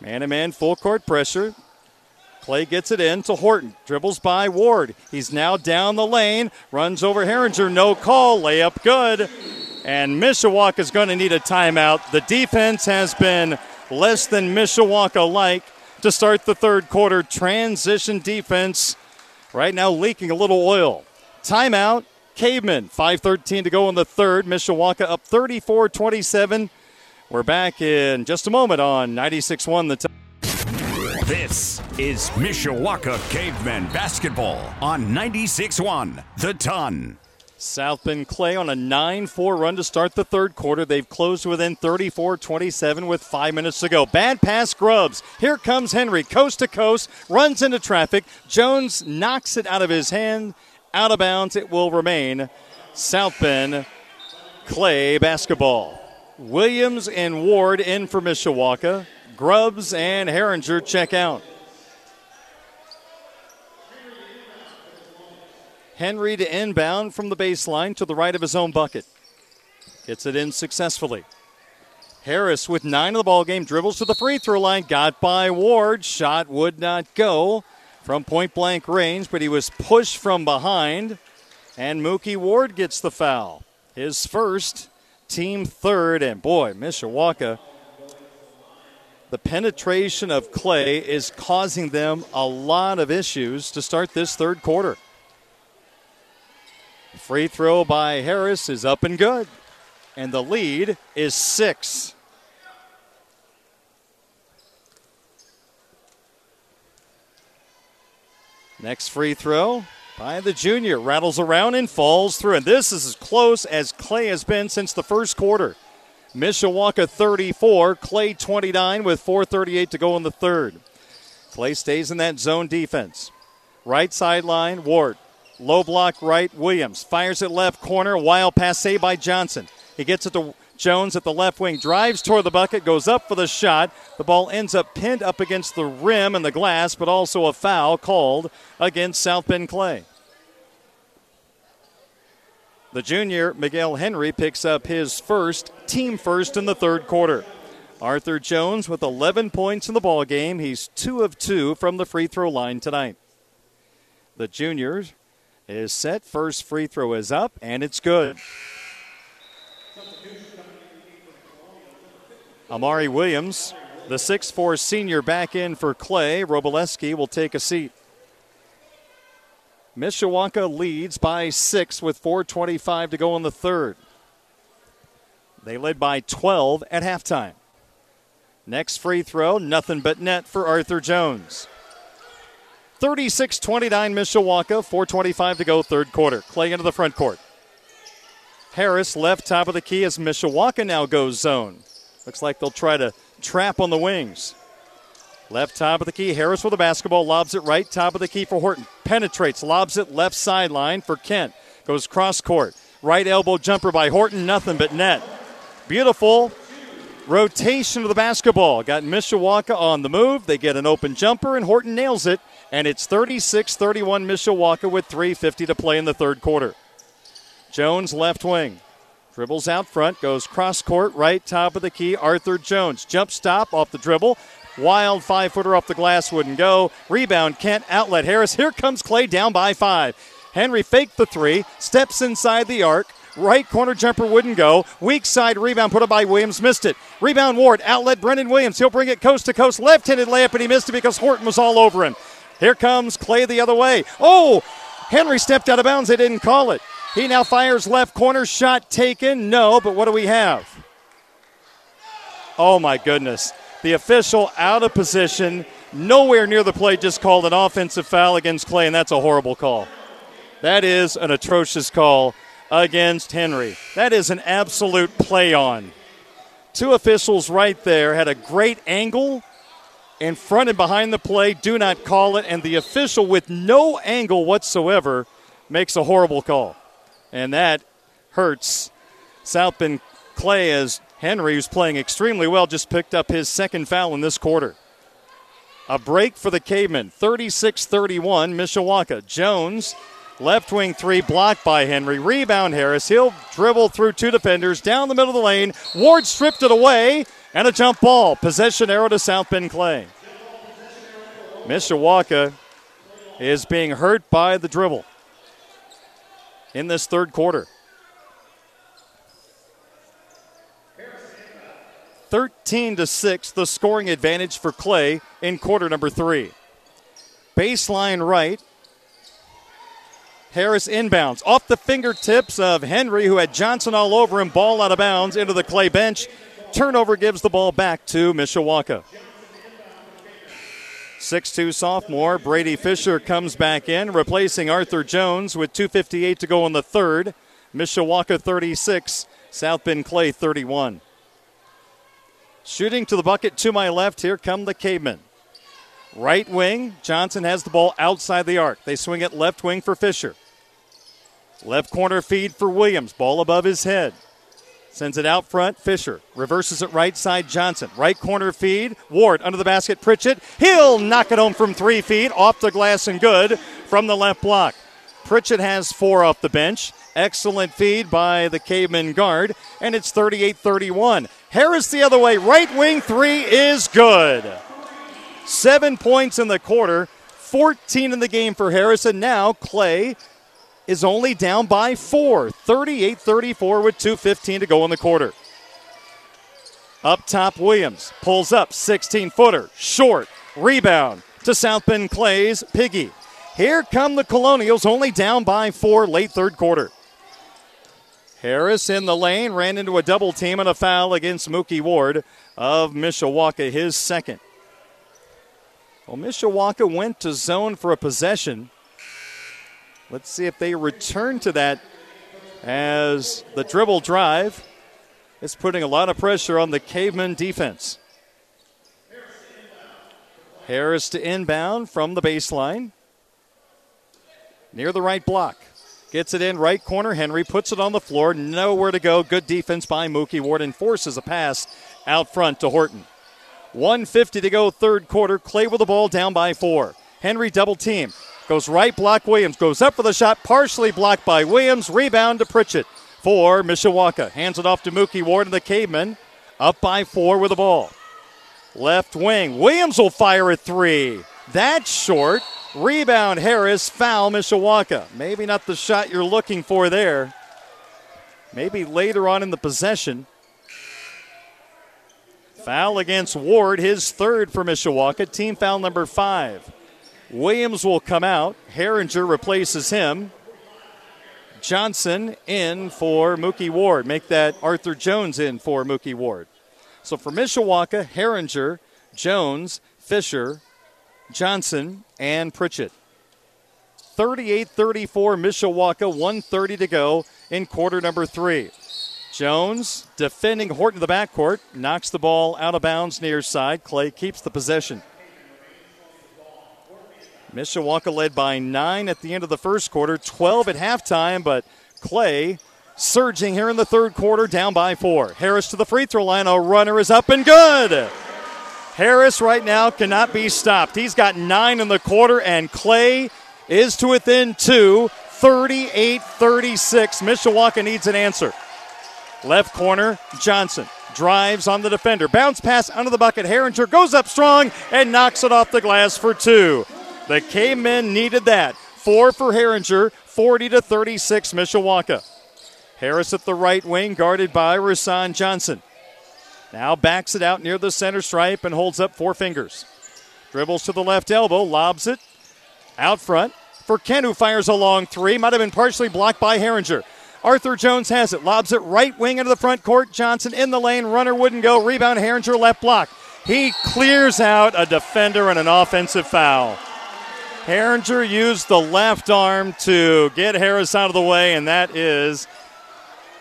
Man-to-man, full-court pressure. Clay gets it in to Horton. Dribbles by Ward. He's now down the lane. Runs over Herringer. No call. Layup good. And Mishawaka is going to need a timeout. The defense has been less than Mishawaka-like to start the third quarter. Transition defense right now leaking a little oil. Timeout, Cavemen. five thirteen to go in the third. Mishawaka up thirty-four twenty-seven. We're back in just a moment on ninety-six one The Time. This is Mishawaka Cavemen basketball on ninety-six one The Ton. South Bend Clay on a nine four run to start the third quarter. They've closed within thirty-four twenty-seven with five minutes to go. Bad pass, Grubbs. Here comes Henry, coast to coast, runs into traffic. Jones knocks it out of his hand. Out of bounds, it will remain South Bend Clay basketball. Williams and Ward in for Mishawaka. Grubbs and Herringer check out. Henry to inbound from the baseline to the right of his own bucket. Gets it in successfully. Harris with nine of the ballgame, dribbles to the free throw line, got by Ward. Shot would not go from point blank range, but he was pushed from behind. And Mookie Ward gets the foul. His first, team third, and boy, Mishawaka. The penetration of Clay is causing them a lot of issues to start this third quarter. Free throw by Harris is up and good. And the lead is six. Next free throw by the junior. Rattles around and falls through. And this is as close as Clay has been since the first quarter. Mishawaka thirty-four, Clay twenty-nine with four thirty-eight to go in the third. Clay stays in that zone defense. Right sideline, Ward. Low block right, Williams. Fires it left corner, wild passe by Johnson. He gets it to Jones at the left wing, drives toward the bucket, goes up for the shot. The ball ends up pinned up against the rim and the glass, but also a foul called against South Bend Clay. The junior, Miguel Henry, picks up his first, team first in the third quarter. Arthur Jones with eleven points in the ballgame. He's two of two from the free throw line tonight. The junior is set. First free throw is up, and it's good. Amari Williams, the six four senior, back in for Clay. Roboleski will take a seat. Mishawaka leads by six with four twenty-five to go in the third. They led by twelve at halftime. Next free throw, nothing but net for Arthur Jones. thirty-six twenty-nine Mishawaka, four twenty-five to go third quarter. Clay into the front court. Harris left top of the key as Mishawaka now goes zone. Looks like they'll try to trap on the wings. Left top of the key, Harris with the basketball, lobs it right top of the key for Horton. Penetrates, lobs it left sideline for Kent. Goes cross court. Right elbow jumper by Horton, nothing but net. Beautiful rotation of the basketball. Got Mishawaka on the move. They get an open jumper, and Horton nails it. And it's thirty-six thirty-one Mishawaka with three fifty to play in the third quarter. Jones left wing. Dribbles out front, goes cross court, right top of the key, Arthur Jones. Jump stop off the dribble. Wild five-footer off the glass, wouldn't go. Rebound, Kent, outlet, Harris. Here comes Clay, down by five. Henry faked the three, steps inside the arc. Right corner jumper wouldn't go. Weak side rebound put up by Williams, missed it. Rebound Ward, outlet, Brendan Williams. He'll bring it coast to coast, left-handed layup, and he missed it because Horton was all over him. Here comes Clay the other way. Oh, Henry stepped out of bounds. They didn't call it. He now fires left corner, shot taken. No, but what do we have? Oh, my goodness. The official out of position, nowhere near the play, just called an offensive foul against Clay, and that's a horrible call. That is an atrocious call against Henry. That is an absolute play on. Two officials right there had a great angle in front and behind the play, do not call it, and the official with no angle whatsoever makes a horrible call. And that hurts South Bend Clay as Henry, who's playing extremely well, just picked up his second foul in this quarter. A break for the Cavemen, thirty-six thirty-one, Mishawaka. Jones, left wing three, blocked by Henry. Rebound Harris, he'll dribble through two defenders, down the middle of the lane. Ward stripped it away, and a jump ball. Possession arrow to South Bend Clay. Mishawaka is being hurt by the dribble in this third quarter. thirteen to six, the scoring advantage for Clay in quarter number three. Baseline right. Harris inbounds. Off the fingertips of Henry, who had Johnson all over him. Ball out of bounds into the Clay bench. Turnover gives the ball back to Mishawaka. six two sophomore Brady Fisher comes back in, replacing Arthur Jones with two fifty-eight to go in the third. Mishawaka thirty-six, South Bend Clay thirty-one. Shooting to the bucket to my left, here come the Cavemen. Right wing, Johnson has the ball outside the arc. They swing it left wing for Fisher. Left corner feed for Williams, ball above his head. Sends it out front, Fisher. Reverses it right side, Johnson. Right corner feed, Ward under the basket, Pritchett. He'll knock it home from three feet, off the glass and good from the left block. Pritchett has four off the bench. Excellent feed by the Cavemen guard, and it's thirty-eight thirty-one. Harris the other way, right wing three is good. Seven points in the quarter, fourteen in the game for Harris, and now Clay is only down by four, thirty-eight thirty-four with two fifteen to go in the quarter. Up top, Williams pulls up, sixteen-footer, short, rebound to South Bend Clay's Piggy. Here come the Colonials, only down by four, late third quarter. Harris in the lane, ran into a double team and a foul against Mookie Ward of Mishawaka, his second. Well, Mishawaka went to zone for a possession. Let's see if they return to that as the dribble drive is putting a lot of pressure on the Cavemen defense. Harris to inbound from the baseline. Near the right block. Gets it in right corner. Henry puts it on the floor. Nowhere to go. Good defense by Mookie Ward and forces a pass out front to Horton. one fifty to go third quarter. Clay with the ball down by four. Henry double team. Goes right block. Williams goes up for the shot. Partially blocked by Williams. Rebound to Pritchett for Mishawaka. Hands it off to Mookie Ward and the Cavemen. Up by four with the ball. Left wing. Williams will fire a three. That's short. Rebound Harris, foul Mishawaka. Maybe not the shot you're looking for there. Maybe later on in the possession. Foul against Ward, his third for Mishawaka. Team foul number five. Williams will come out. Herringer replaces him. Johnson in for Mookie Ward. Make that Arthur Jones in for Mookie Ward. So for Mishawaka, Herringer, Jones, Fisher, Johnson, and Pritchett. thirty-eight thirty-four Mishawaka, one thirty to go in quarter number three. Jones defending Horton in the backcourt, knocks the ball out of bounds near side. Clay keeps the possession. Mishawaka led by nine at the end of the first quarter, twelve at halftime, but Clay surging here in the third quarter, down by four. Harris to the free throw line, a runner is up and good. Harris right now cannot be stopped. He's got nine in the quarter, and Clay is to within two, thirty-eight thirty-six. Mishawaka needs an answer. Left corner, Johnson drives on the defender. Bounce pass under the bucket. Herringer goes up strong and knocks it off the glass for two. The Cavemen needed that. Four for Herringer, forty to thirty-six Mishawaka. Harris at the right wing, guarded by Rahsaan Johnson. Now backs it out near the center stripe and holds up four fingers. Dribbles to the left elbow, lobs it out front for Ken, who fires a long three. Might have been partially blocked by Herringer. Arthur Jones has it, lobs it right wing into the front court. Johnson in the lane, runner wouldn't go. Rebound Herringer, left block. He clears out a defender and an offensive foul. Herringer used the left arm to get Harris out of the way, and that is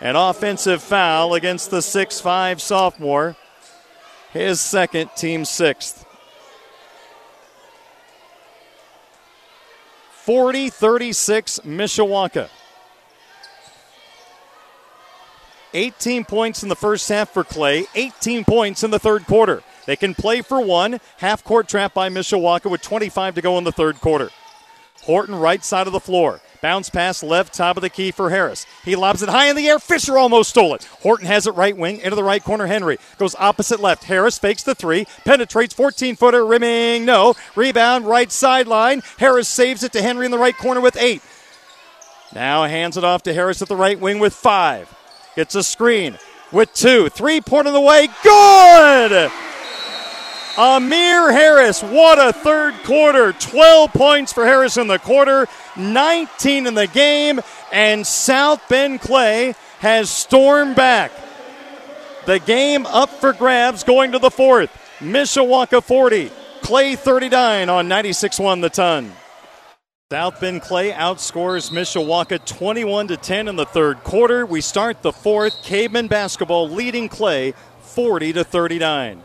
an offensive foul against the six five sophomore. His second, team sixth. forty thirty-six Mishawaka. eighteen points in the first half for Clay, eighteen points in the third quarter. They can play for one. Half-court trap by Mishawaka with twenty-five to go in the third quarter. Horton right side of the floor. Bounce pass left, top of the key for Harris. He lobs it high in the air. Fisher almost stole it. Horton has it right wing, into the right corner. Henry goes opposite left. Harris fakes the three, penetrates, fourteen-footer, rimming, no. Rebound, right sideline. Harris saves it to Henry in the right corner with eight. Now hands it off to Harris at the right wing with five. Gets a screen with two. Three-point on the way. Good! Amir Harris, what a third quarter. twelve points for Harris in the quarter, nineteen in the game, and South Bend Clay has stormed back. The game up for grabs going to the fourth. Mishawaka forty, Clay thirty-nine on ninety-six one the ton. South Bend Clay outscores Mishawaka twenty-one to ten in the third quarter. We start the fourth. Cavemen basketball leading Clay forty to thirty-nine.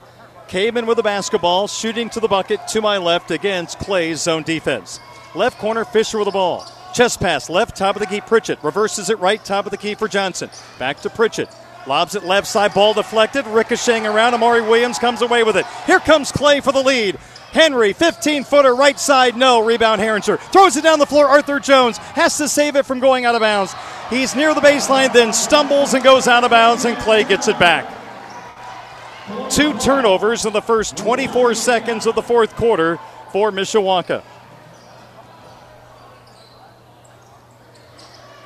Cavemen with the basketball, shooting to the bucket to my left against Clay's zone defense. Left corner, Fisher with the ball. Chest pass, left, top of the key, Pritchett. Reverses it right, top of the key for Johnson. Back to Pritchett. Lobs it left side, ball deflected, ricocheting around. Amari Williams comes away with it. Here comes Clay for the lead. Henry, fifteen-footer, right side, no. Rebound, Herringer. Throws it down the floor, Arthur Jones. Has to save it from going out of bounds. He's near the baseline, then stumbles and goes out of bounds, and Clay gets it back. Two turnovers in the first twenty-four seconds of the fourth quarter for Mishawaka.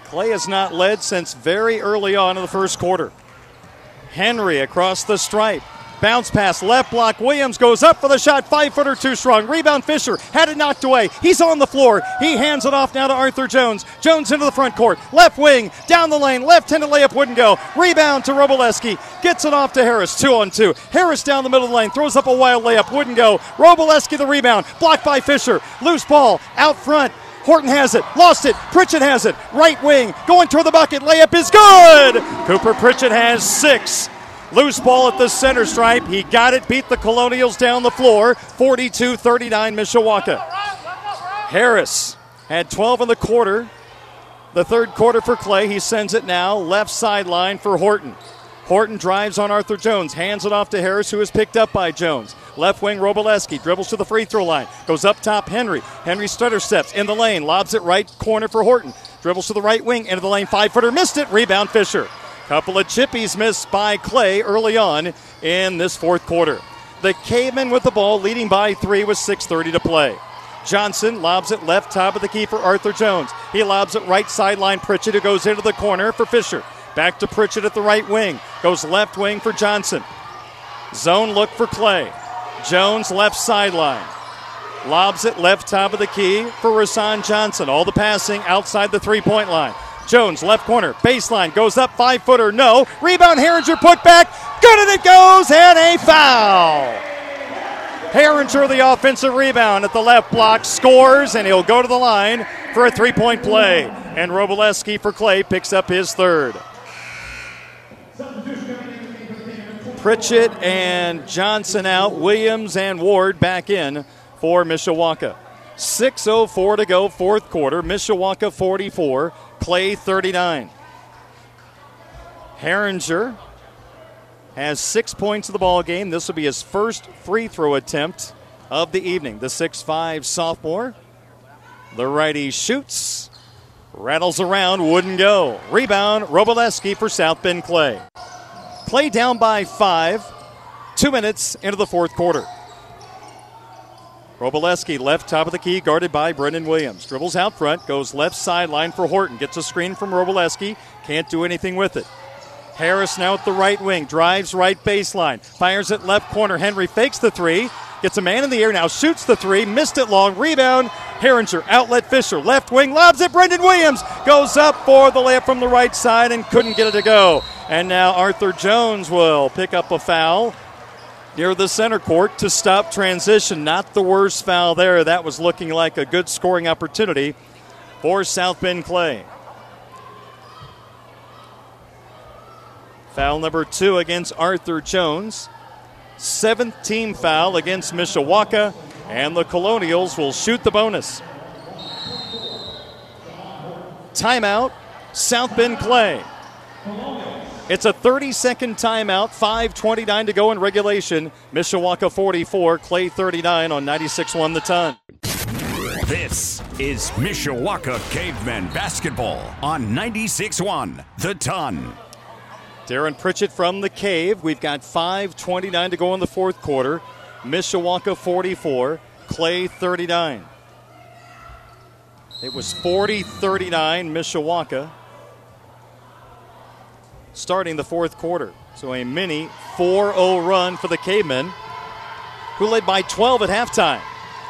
Clay has not led since very early on in the first quarter. Henry across the stripe. Bounce pass, left block, Williams goes up for the shot, five-footer, too strong. Rebound, Fisher, had it knocked away. He's on the floor. He hands it off now to Arthur Jones. Jones into the front court, left wing, down the lane, left-handed layup wouldn't go. Rebound to Roboleski, gets it off to Harris, two on two. Harris down the middle of the lane, throws up a wild layup, wouldn't go. Roboleski the rebound, blocked by Fisher. Loose ball, out front. Horton has it, lost it, Pritchett has it. Right wing, going toward the bucket, layup is good! Cooper Pritchett has six. Loose ball at the center stripe. He got it, beat the Colonials down the floor. forty-two thirty-nine Mishawaka. Harris had twelve in the quarter. The third quarter for Clay. He sends it now left sideline for Horton. Horton drives on Arthur Jones. Hands it off to Harris, who is picked up by Jones. Left wing, Roboleski dribbles to the free throw line. Goes up top, Henry. Henry stutter steps in the lane. Lobs it right corner for Horton. Dribbles to the right wing, into the lane. Five-footer, missed it. Rebound, Fisher. Couple of chippies missed by Clay early on in this fourth quarter. The Cavemen with the ball, leading by three with six thirty to play. Johnson lobs it left, top of the key for Arthur Jones. He lobs it right sideline, Pritchett, who goes into the corner for Fisher. Back to Pritchett at the right wing. Goes left wing for Johnson. Zone look for Clay. Jones left sideline. Lobs it left, top of the key for Rahsaan Johnson. All the passing outside the three-point line. Jones, left corner, baseline, goes up, five-footer, no. Rebound, Herringer, put back, good, and it goes, and a foul. Herringer, the offensive rebound at the left block, scores, and he'll go to the line for a three-point play. And Roboleski for Clay picks up his third. Pritchett and Johnson out, Williams and Ward back in for Mishawaka. six oh four to go, fourth quarter, Mishawaka forty-four. Clay thirty-nine. Herringer has six points of the ball game. This will be his first free throw attempt of the evening. The six five sophomore. The righty shoots. Rattles around. Wouldn't go. Rebound. Roboleski for South Bend Clay. Clay down by five. Two minutes into the fourth quarter. Roboleski left top of the key, guarded by Brendan Williams. Dribbles out front, goes left sideline for Horton. Gets a screen from Roboleski, can't do anything with it. Harris now at the right wing, drives right baseline, fires it left corner. Henry fakes the three, gets a man in the air now, shoots the three, missed it long, rebound. Herringer, outlet Fisher, left wing, lobs it, Brendan Williams goes up for the layup from the right side and couldn't get it to go. And now Arthur Jones will pick up a foul near the center court to stop transition. Not the worst foul there. That was looking like a good scoring opportunity for South Bend Clay. Foul number two against Arthur Jones. Seventh team foul against Mishawaka, and the Colonials will shoot the bonus. timeout, South Bend Clay. It's a thirty-second timeout, five twenty-nine to go in regulation. Mishawaka forty-four, Clay thirty-nine on ninety-six one The Ton. This is Mishawaka Cavemen basketball on ninety-six one The Ton. Darren Pritchett from the Cave. We've got five twenty-nine to go in the fourth quarter. Mishawaka forty-four, Clay thirty-nine. It was forty thirty-nine Mishawaka starting the fourth quarter. So a mini four oh run for the Cavemen, who led by twelve at halftime.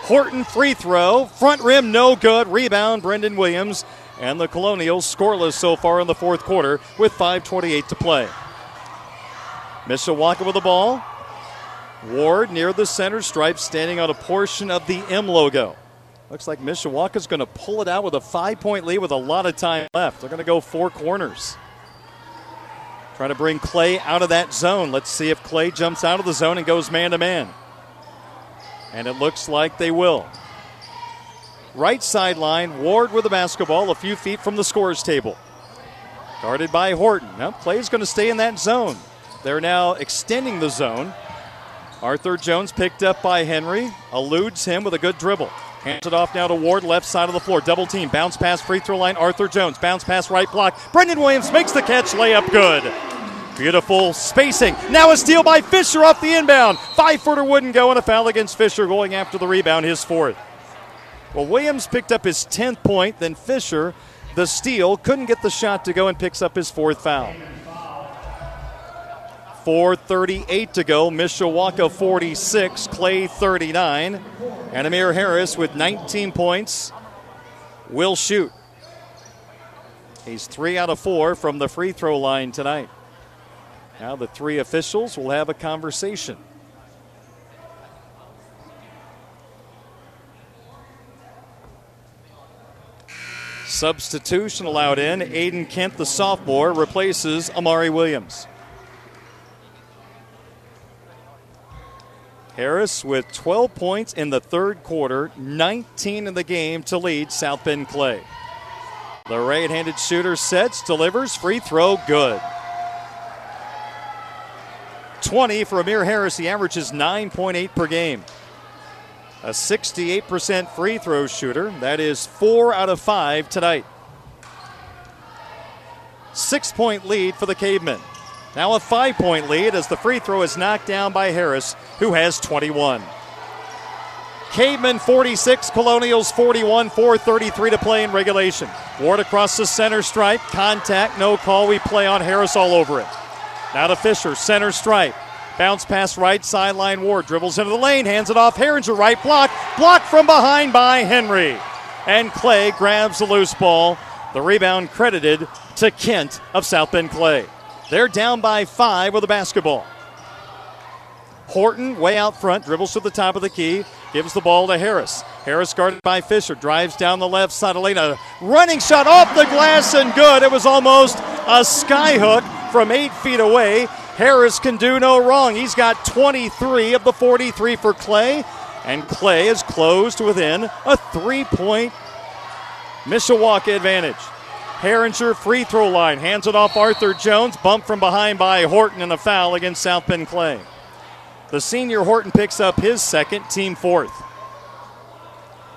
Horton free throw, front rim no good, rebound Brendan Williams, and the Colonials scoreless so far in the fourth quarter with five twenty-eight to play. Mishawaka with the ball. Ward near the center stripe, standing on a portion of the M logo. Looks like Mishawaka's going to pull it out with a five-point lead with a lot of time left. They're going to go four corners. Trying to bring Clay out of that zone. Let's see if Clay jumps out of the zone and goes man-to-man. And it looks like they will. Right sideline, Ward with the basketball a few feet from the scorer's table. Guarded by Horton. Now Clay's going to stay in that zone. They're now extending the zone. Arthur Jones picked up by Henry. Eludes him with a good dribble. Hands it off now to Ward, left side of the floor. Double team, bounce pass, free throw line, Arthur Jones. Bounce pass, right block. Brendan Williams makes the catch, layup good. Beautiful spacing. Now a steal by Fisher off the inbound. Five-footer wouldn't go, and a foul against Fisher going after the rebound, his fourth. Well, Williams picked up his tenth point, then Fisher, the steal, couldn't get the shot to go and picks up his fourth foul. four thirty-eight to go, Mishawaka forty-six, Clay thirty-nine. And Amir Harris with nineteen points will shoot. He's three out of four from the free throw line tonight. Now the three officials will have a conversation. Substitution allowed in. Aiden Kent, the sophomore, replaces Amari Williams. Harris with twelve points in the third quarter, nineteen in the game to lead South Bend Clay. The right-handed shooter sets, delivers, free throw, good. twenty for Amir Harris. He averages nine point eight per game. A sixty-eight percent free throw shooter. That is four out of five tonight. Six-point lead for the Cavemen. Now a five-point lead as the free throw is knocked down by Harris, who has twenty-one. Cavemen forty-six, Colonials forty-one, four thirty-three to play in regulation. Ward across the center stripe, contact, no call. We play on Harris all over it. Now to Fisher, center stripe. Bounce pass right sideline, Ward dribbles into the lane, hands it off, Herringer right block, blocked from behind by Henry. And Clay grabs the loose ball. The rebound credited to Kent of South Bend Clay. They're down by five with the basketball. Horton way out front, dribbles to the top of the key, gives the ball to Harris. Harris guarded by Fisher, drives down the left side of lane. A running shot off the glass and good. It was almost a skyhook from eight feet away. Harris can do no wrong. He's got twenty-three of the forty-three for Clay, and Clay is closed within a three-point Mishawaka advantage. Herringer free throw line, hands it off Arthur Jones, bumped from behind by Horton, and a foul against South Bend Clay. The senior Horton picks up his second, team fourth.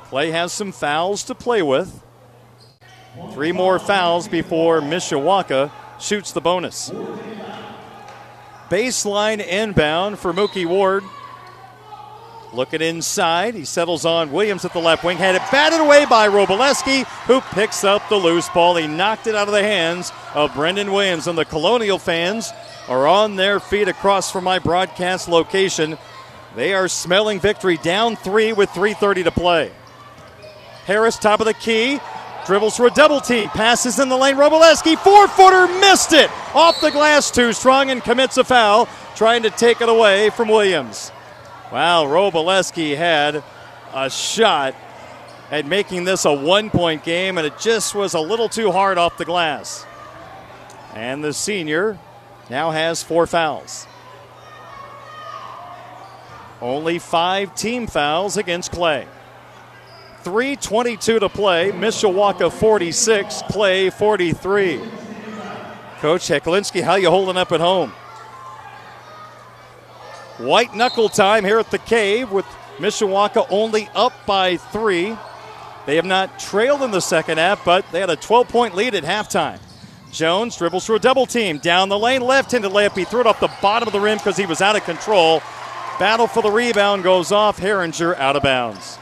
Clay has some fouls to play with. Three more fouls before Mishawaka shoots the bonus. Baseline inbound for Mookie Ward. Looking inside, he settles on Williams at the left wing. Had it batted away by Roboleski, who picks up the loose ball. He knocked it out of the hands of Brendan Williams, and the Colonial fans are on their feet across from my broadcast location. They are smelling victory, down three with three thirty to play. Harris, top of the key, dribbles for a double team, passes in the lane. Roboleski, four-footer, missed it. Off the glass, too strong, and commits a foul, trying to take it away from Williams. Wow, Roboleski had a shot at making this a one-point game, and it just was a little too hard off the glass. And the senior now has four fouls. Only five team fouls against Clay. three twenty-two to play. Mishawaka forty-six, Clay forty-three. Coach Hecklinski, how you holding up at home? White knuckle time here at the Cave with Mishawaka only up by three. They have not trailed in the second half, but they had a twelve-point lead at halftime. Jones dribbles through a double team. Down the lane, left-handed layup. He threw it off the bottom of the rim because he was out of control. Battle for the rebound goes off. Herringer out of bounds.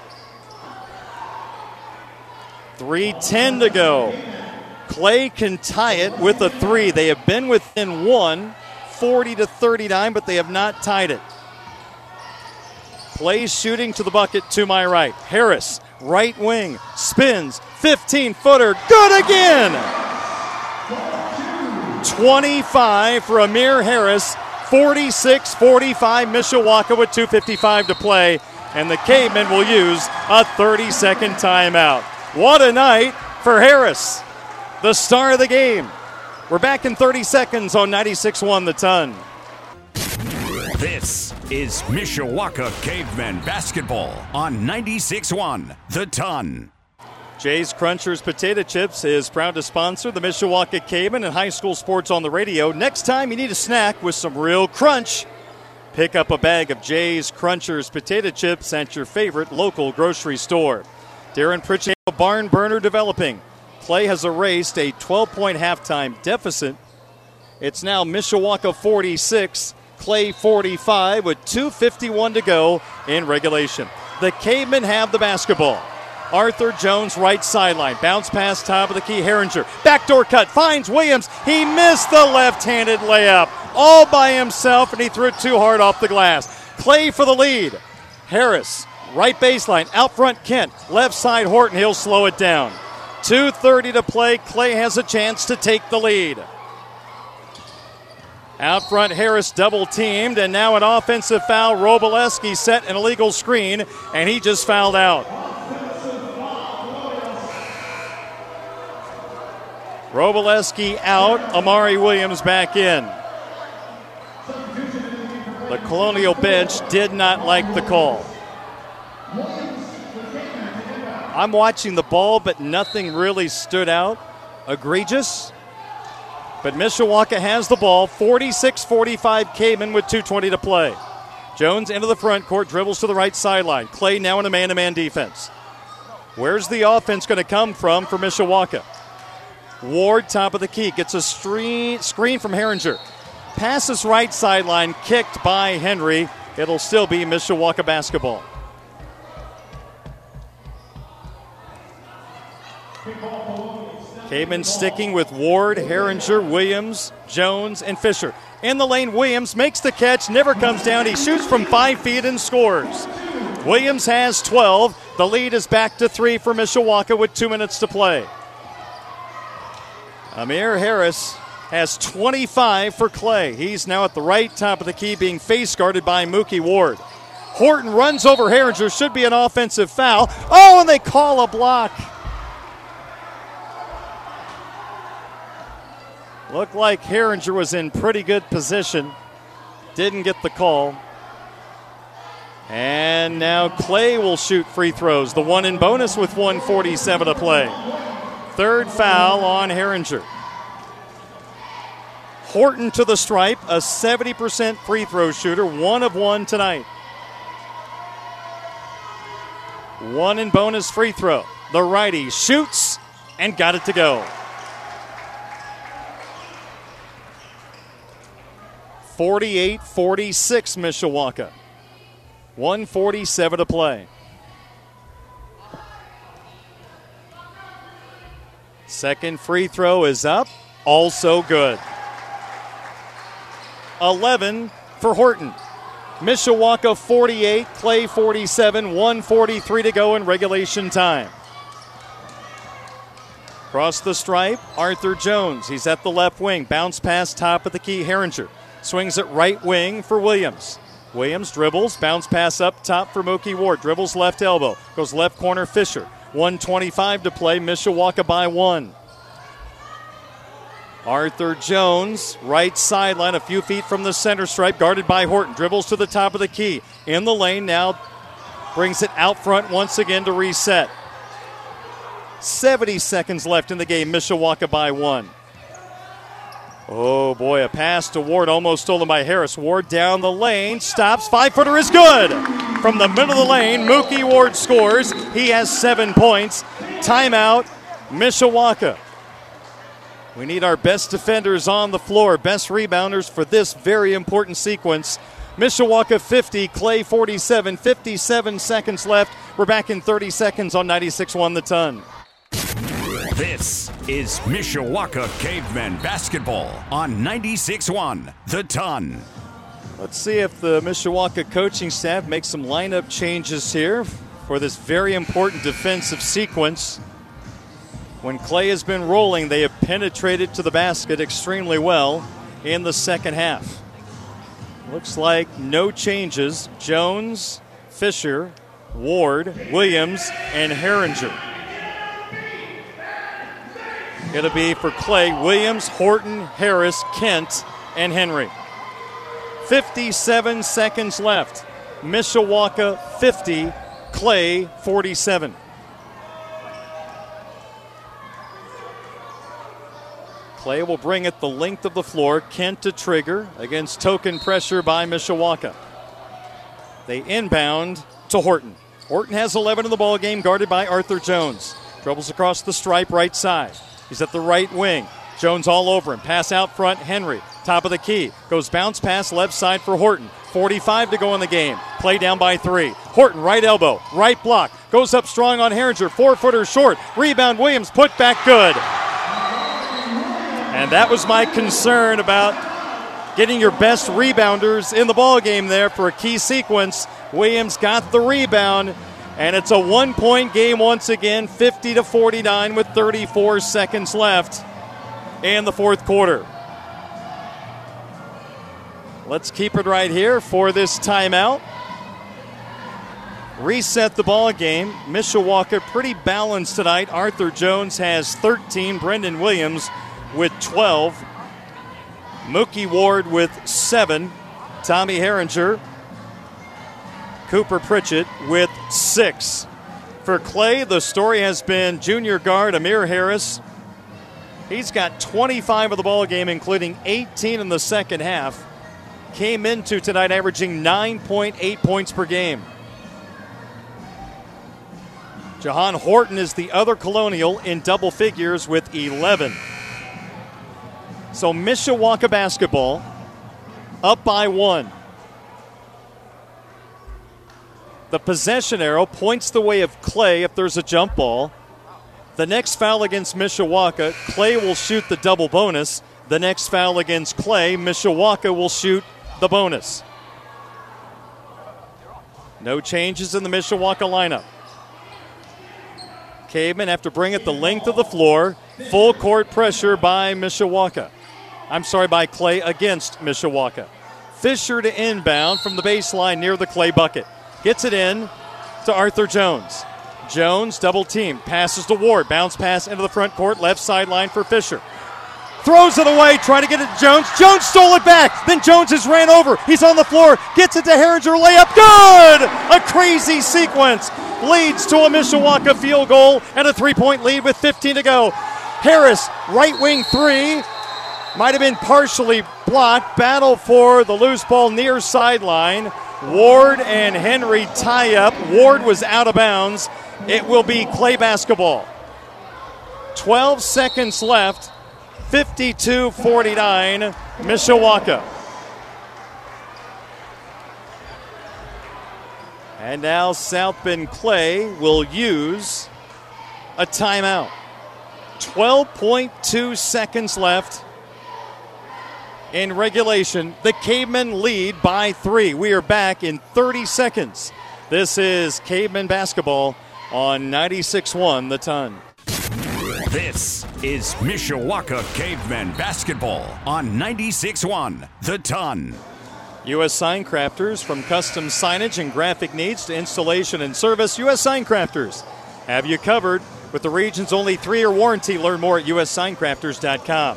three ten to go. Clay can tie it with a three. They have been within one, forty to thirty-nine, but they have not tied it. Clay shooting to the bucket to my right. Harris, right wing, spins, fifteen-footer, good again! twenty-five for Amir Harris, forty-six forty-five Mishawaka with two fifty-five to play, and the Cavemen will use a thirty-second timeout. What a night for Harris, the star of the game. We're back in thirty seconds on ninety-six one The Ton. This is Mishawaka Cavemen Basketball on ninety-six one The Ton. Jay's Crunchers Potato Chips is proud to sponsor the Mishawaka Cavemen and high school sports on the radio. Next time you need a snack with some real crunch, pick up a bag of Jay's Crunchers Potato Chips at your favorite local grocery store. Darren Pritchett, a barn burner developing. Clay has erased a twelve-point halftime deficit. It's now Mishawaka forty-six, Clay forty-five with two fifty-one to go in regulation. The Cavemen have the basketball. Arthur Jones, right sideline. Bounce pass, top of the key, Herringer. Backdoor cut, finds Williams. He missed the left-handed layup all by himself, and he threw it too hard off the glass. Clay for the lead. Harris, right baseline, out front Kent. Left side Horton, he'll slow it down. two thirty to play. Clay has a chance to take the lead. Out front, Harris double-teamed, and now an offensive foul. Roboleski set an illegal screen, and he just fouled out. Roboleski out, Amari Williams back in. The Colonial bench did not like the call. I'm watching the ball, but nothing really stood out egregious. But Mishawaka has the ball, forty-six forty-five Cavemen with two twenty to play. Jones into the front court, dribbles to the right sideline. Clay now in a man-to-man defense. Where's the offense going to come from for Mishawaka? Ward, top of the key, gets a screen from Herringer. Passes right sideline, kicked by Henry. It'll still be Mishawaka basketball. Cavemen sticking with Ward, Herringer, Williams, Jones, and Fisher. In the lane, Williams makes the catch, never comes down. He shoots from five feet and scores. Williams has twelve. The lead is back to three for Mishawaka with two minutes to play. Amir Harris has twenty-five for Clay. He's now at the right top of the key, being face guarded by Mookie Ward. Horton runs over Herringer. Should be an offensive foul. Oh, and they call a block. Looked like Herringer was in pretty good position. Didn't get the call. And now Clay will shoot free throws. The one in bonus with one forty-seven to play. Third foul on Herringer. Horton to the stripe, a seventy percent free throw shooter, one of one tonight. One in bonus free throw. The righty shoots and got it to go. forty-eight forty-six Mishawaka. one forty-seven to play. Second free throw is up. Also good. eleven for Horton. Mishawaka forty-eight, Clay forty-seven, one forty-three to go in regulation time. Across the stripe, Arthur Jones. He's at the left wing. Bounce pass, top of the key, Herringer. Swings at right wing for Williams. Williams dribbles, bounce pass up top for Mookie Ward. Dribbles left elbow, goes left corner Fisher. one twenty-five to play, Mishawaka by one. Arthur Jones, right sideline, a few feet from the center stripe, guarded by Horton. Dribbles to the top of the key. In the lane now, brings it out front once again to reset. seventy seconds left in the game. Mishawaka by one. Oh, boy, a pass to Ward, almost stolen by Harris. Ward down the lane, stops, five-footer is good. From the middle of the lane, Mookie Ward scores. He has seven points. Timeout, Mishawaka. We need our best defenders on the floor, best rebounders for this very important sequence. Mishawaka fifty, Clay forty-seven, fifty-seven seconds left. We're back in thirty seconds on ninety-six one The Ton. This is Mishawaka Cavemen basketball on ninety-six one The Ton. Let's see if the Mishawaka coaching staff makes some lineup changes here for this very important defensive sequence. When Clay has been rolling, they have penetrated to the basket extremely well in the second half. Looks like no changes. Jones, Fisher, Ward, Williams, and Herringer. It'll be for Clay, Williams, Horton, Harris, Kent, and Henry. fifty-seven seconds left. Mishawaka fifty, Clay forty-seven. Clay will bring it the length of the floor. Kent to trigger against token pressure by Mishawaka. They inbound to Horton. Horton has eleven in the ballgame, guarded by Arthur Jones. Dribbles across the stripe, right side. He's at the right wing. Jones all over him. Pass out front, Henry. Top of the key. Goes bounce pass left side for Horton. forty-five to go in the game. Play down by three. Horton, right elbow, right block. Goes up strong on Herringer. Four-footer short. Rebound, Williams. Put back good. And that was my concern about getting your best rebounders in the ballgame there for a key sequence. Williams got the rebound. And it's a one-point game once again, fifty to forty-nine with thirty-four seconds left in the fourth quarter. Let's keep it right here for this timeout. Reset the ball game. Mishawaka pretty balanced tonight. Arthur Jones has thirteen, Brendan Williams with twelve, Mookie Ward with seven, Tommy Herringer, Cooper Pritchett with six. For Clay, the story has been junior guard Amir Harris. He's got twenty-five of the ballgame, including eighteen in the second half. Came into tonight averaging nine point eight points per game. Jawan Horton is the other Colonial in double figures with eleven. So Mishawaka basketball up by one. The possession arrow points the way of Clay if there's a jump ball. The next foul against Mishawaka, Clay will shoot the double bonus. The next foul against Clay, Mishawaka will shoot the bonus. No changes in the Mishawaka lineup. Cavemen have to bring it the length of the floor. Full court pressure by Mishawaka. I'm sorry, by Clay against Mishawaka. Fisher to inbound from the baseline near the Clay bucket. Gets it in to Arthur Jones. Jones double team, passes to Ward, bounce pass into the front court, left sideline for Fisher. Throws it away, trying to get it to Jones. Jones stole it back, then Jones is ran over. He's on the floor, gets it to Herringer, layup, good! A crazy sequence leads to a Mishawaka field goal and a three-point lead with fifteen to go. Harris, right wing three, might have been partially blocked, battle for the loose ball near sideline. Ward and Henry tie up. Ward was out of bounds. It will be Clay basketball. twelve seconds left. fifty-two forty-nine, Mishawaka. And now South Bend Clay will use a timeout. twelve point two seconds left. In regulation, the Cavemen lead by three. We are back in thirty seconds. This is Cavemen basketball on ninety-six one The Ton. This is Mishawaka Cavemen basketball on ninety-six one The Ton. U S Signcrafters, from custom signage and graphic needs to installation and service, U S Signcrafters have you covered with the region's only three-year warranty. Learn more at u s signcrafters dot com.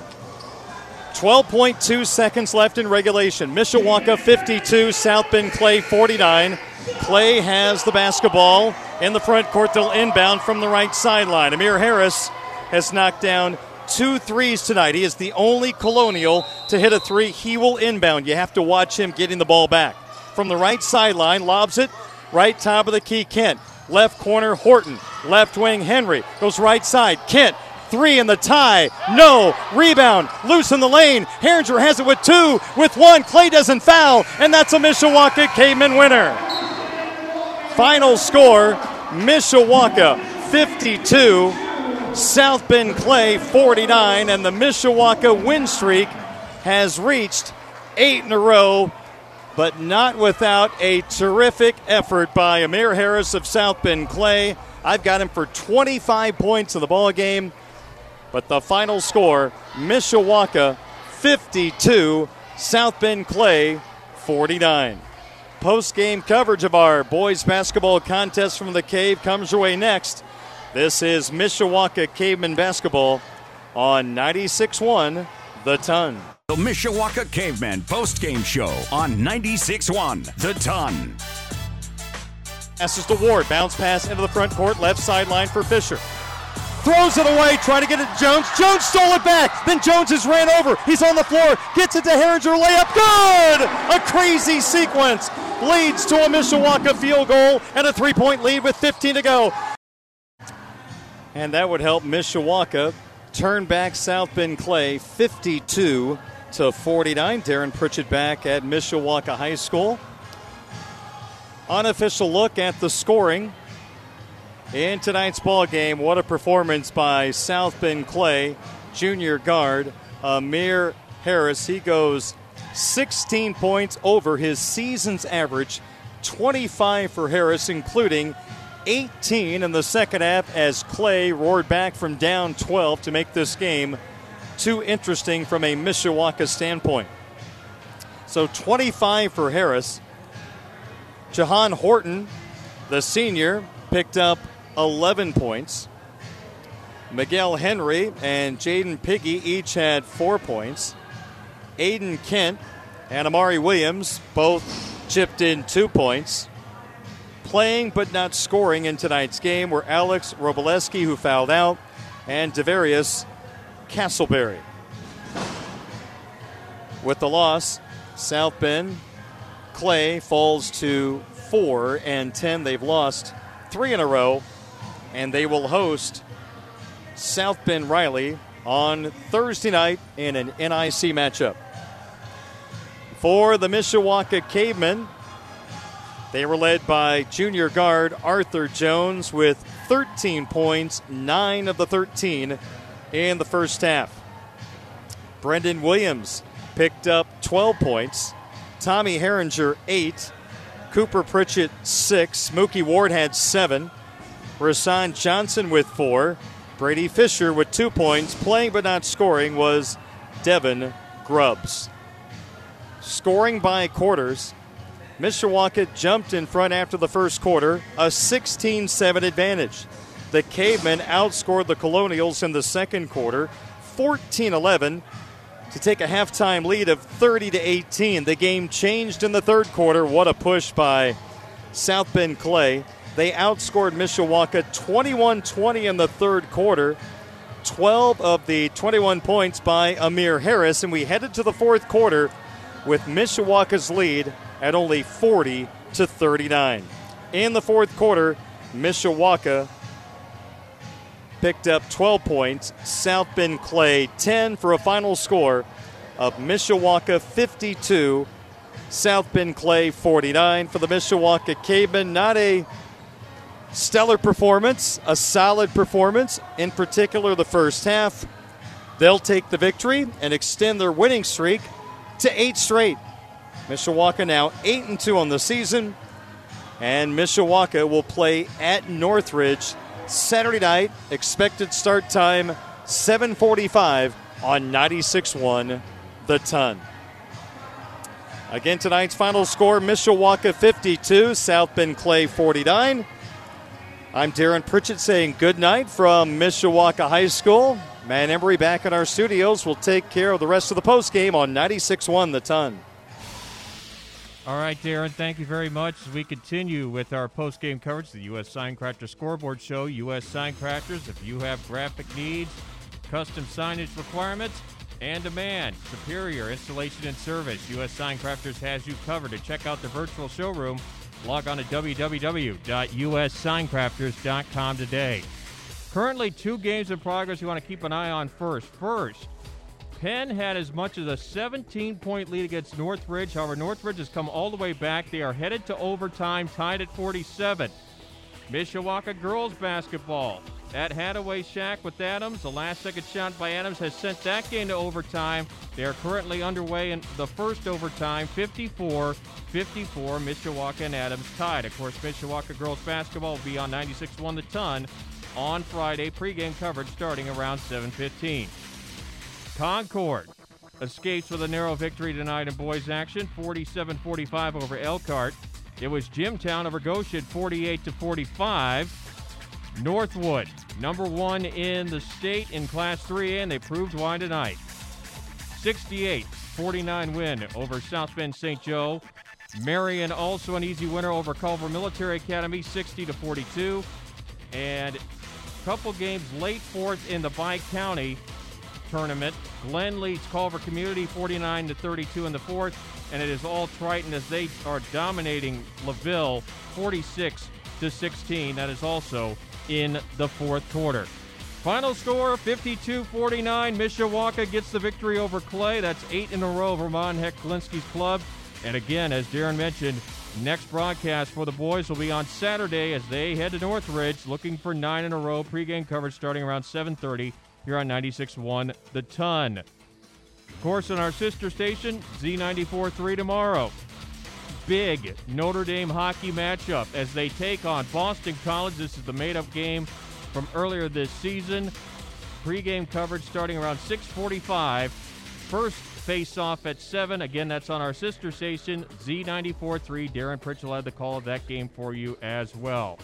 twelve point two seconds left in regulation. Mishawaka fifty-two, South Bend Clay forty-nine. Clay has the basketball in the front court. They'll inbound from the right sideline. Amir Harris has knocked down two threes tonight. He is the only Colonial to hit a three. He will inbound. You have to watch him getting the ball back. From the right sideline, lobs it. Right top of the key, Kent. Left corner, Horton. Left wing, Henry. Goes right side, Kent. Three in the tie. No. Rebound. Loose in the lane. Herringer has it with two. With one, Clay doesn't foul. And that's a Mishawaka Cavemen winner. Final score, Mishawaka fifty-two, South Bend Clay forty-nine. And the Mishawaka win streak has reached eight in a row, but not without a terrific effort by Amir Harris of South Bend Clay. I've got him for twenty-five points in the ball game. But the final score, Mishawaka fifty-two, South Bend Clay forty-nine. Post-game coverage of our boys basketball contest from the Cave comes your way next. This is Mishawaka Cavemen basketball on ninety-six one The Ton. The Mishawaka Cavemen post-game show on ninety-six one The Ton. Passes to Ward, bounce pass into the front court, left sideline for Fisher. Throws it away, trying to get it to Jones. Jones stole it back. Then Jones is ran over. He's on the floor. Gets it to Herringer. Layup. Good! A crazy sequence leads to a Mishawaka field goal and a three-point lead with fifteen to go. And that would help Mishawaka turn back South Bend Clay fifty-two to forty-nine. Darren Pritchett back at Mishawaka High School. Unofficial look at the scoring in tonight's ball game. What a performance by South Bend Clay junior guard Amir Harris. He goes sixteen points over his season's average, twenty-five for Harris, including eighteen in the second half as Clay roared back from down twelve to make this game too interesting from a Mishawaka standpoint. So twenty-five for Harris. Jawan Horton, the senior, picked up eleven points. Miguel Henry and Jaden Piggy each had four points. Aiden Kent and Amari Williams both chipped in two points. Playing but not scoring in tonight's game were Alex Roboleski, who fouled out, and Devarius Castleberry. With the loss, South Bend Clay falls to four and ten. They've lost three in a row, and they will host South Bend Riley on Thursday night in an N I C matchup. For the Mishawaka Cavemen, they were led by junior guard Arthur Jones with thirteen points, nine of the thirteen in the first half. Brendan Williams picked up twelve points. Tommy Herringer, eight. Cooper Pritchett, six. Mookie Ward had seven. Rahsaan Johnson with four. Brady Fisher with two points. Playing but not scoring was Devin Grubbs. Scoring by quarters, Mishawaka jumped in front after the first quarter, a sixteen seven advantage. The Cavemen outscored the Colonials in the second quarter, fourteen eleven. To take a halftime lead of thirty to eighteen. The game changed in the third quarter. What a push by South Bend Clay. They outscored Mishawaka twenty-one twenty in the third quarter. twelve of the twenty-one points by Amir Harris. And we headed to the fourth quarter with Mishawaka's lead at only forty to thirty-nine. In the fourth quarter, Mishawaka picked up twelve points, South Bend Clay ten, for a final score of Mishawaka fifty-two, South Bend Clay forty-nine. For the Mishawaka Cavemen, not a stellar performance, a solid performance, in particular the first half. They'll take the victory and extend their winning streak to eight straight. Mishawaka now eight and two on the season, and Mishawaka will play at Northridge Saturday night, expected start time seven forty-five on ninety-six one The Ton. Again, tonight's final score, Mishawaka fifty-two, South Bend Clay forty-nine. I'm Darren Pritchett saying good night from Mishawaka High School. Matt Embry back in our studios. We'll take care of the rest of the postgame on ninety-six one The Ton. All right, Darren, thank you very much. As we continue with our post-game coverage, the U S Sign Crafter Scoreboard Show. U S Sign Crafters, if you have graphic needs, custom signage requirements, and demand, superior installation and service, U S Sign Crafters has you covered. To check out the virtual showroom, log on to w w w dot u s sign crafters dot com today. Currently, two games in progress you want to keep an eye on first. First, Penn had as much as a seventeen-point lead against Northridge. However, Northridge has come all the way back. They are headed to overtime, tied at forty-seven. Mishawaka girls basketball at Hathaway Shack with Adams. The last-second shot by Adams has sent that game to overtime. They are currently underway in the first overtime, fifty-four fifty-four. Mishawaka and Adams tied. Of course, Mishawaka girls basketball will be on ninety-six point one The Ton on Friday. Pre-game coverage starting around seven fifteen. Concord escapes with a narrow victory tonight in boys action, forty-seven forty-five over Elkhart. It was Jimtown over Goshen, forty-eight to forty-five. Northwood, number one in the state in Class three A, and they proved why tonight. sixty-eight forty-nine win over South Bend Saint Joe. Marion also an easy winner over Culver Military Academy, sixty to forty-two. And a couple games late fourth in the Bi-County tournament. Glen leads Culver Community forty-nine to thirty-two in the fourth, and it is all Triton as they are dominating LaVille forty-six to sixteen. That is also in the fourth quarter. Final score fifty-two forty-nine. Mishawaka gets the victory over Clay. That's eight in a row over Ron Hecklinski's club. And again, as Darren mentioned, next broadcast for the boys will be on Saturday as they head to Northridge looking for nine in a row. Pre-game coverage starting around seven thirty. Here on ninety-six point one The Ton. Of course, on our sister station, Z ninety-four three tomorrow. Big Notre Dame hockey matchup as they take on Boston College. This is the made-up game from earlier this season. Pre-game coverage starting around six forty-five. First face-off at seven. Again, that's on our sister station, Z ninety-four three. Darren Pritchett will have the call of that game for you as well.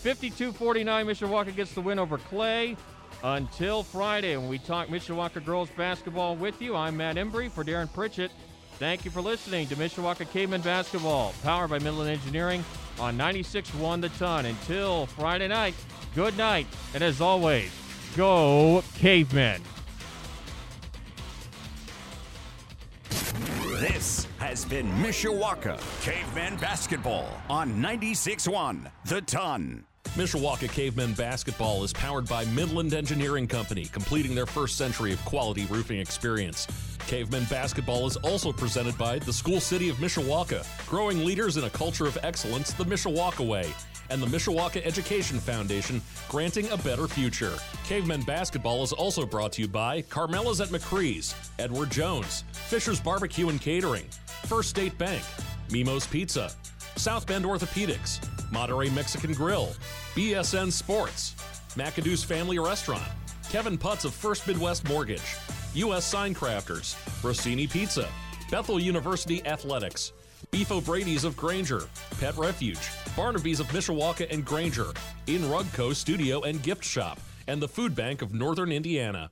fifty-two forty-nine, Mishawaka gets the win over Clay. Until Friday, when we talk Mishawaka girls basketball with you, I'm Matt Embry for Darren Pritchett. Thank you for listening to Mishawaka Cavemen basketball, powered by Midland Engineering on ninety-six point one The Ton. Until Friday night, good night, and as always, go Cavemen. This has been Mishawaka Cavemen basketball on ninety-six point one The Ton. Mishawaka Cavemen basketball is powered by Midland Engineering Company, completing their first century of quality roofing experience. Cavemen basketball is also presented by the School City of Mishawaka, growing leaders in a culture of excellence the Mishawaka way, and the Mishawaka Education Foundation, granting a better future. Cavemen basketball is also brought to you by Carmela's at McCree's, Edward Jones, Fisher's Barbecue and Catering, First State Bank, Mimo's Pizza, South Bend Orthopedics, Monterey Mexican Grill, B S N Sports, McAdoo's Family Restaurant, Kevin Putz of First Midwest Mortgage, U S Sign Crafters, Rossini Pizza, Bethel University Athletics, Beef O'Brady's of Granger, Pet Refuge, Barnaby's of Mishawaka and Granger, In Rugco Studio and Gift Shop, and the Food Bank of Northern Indiana.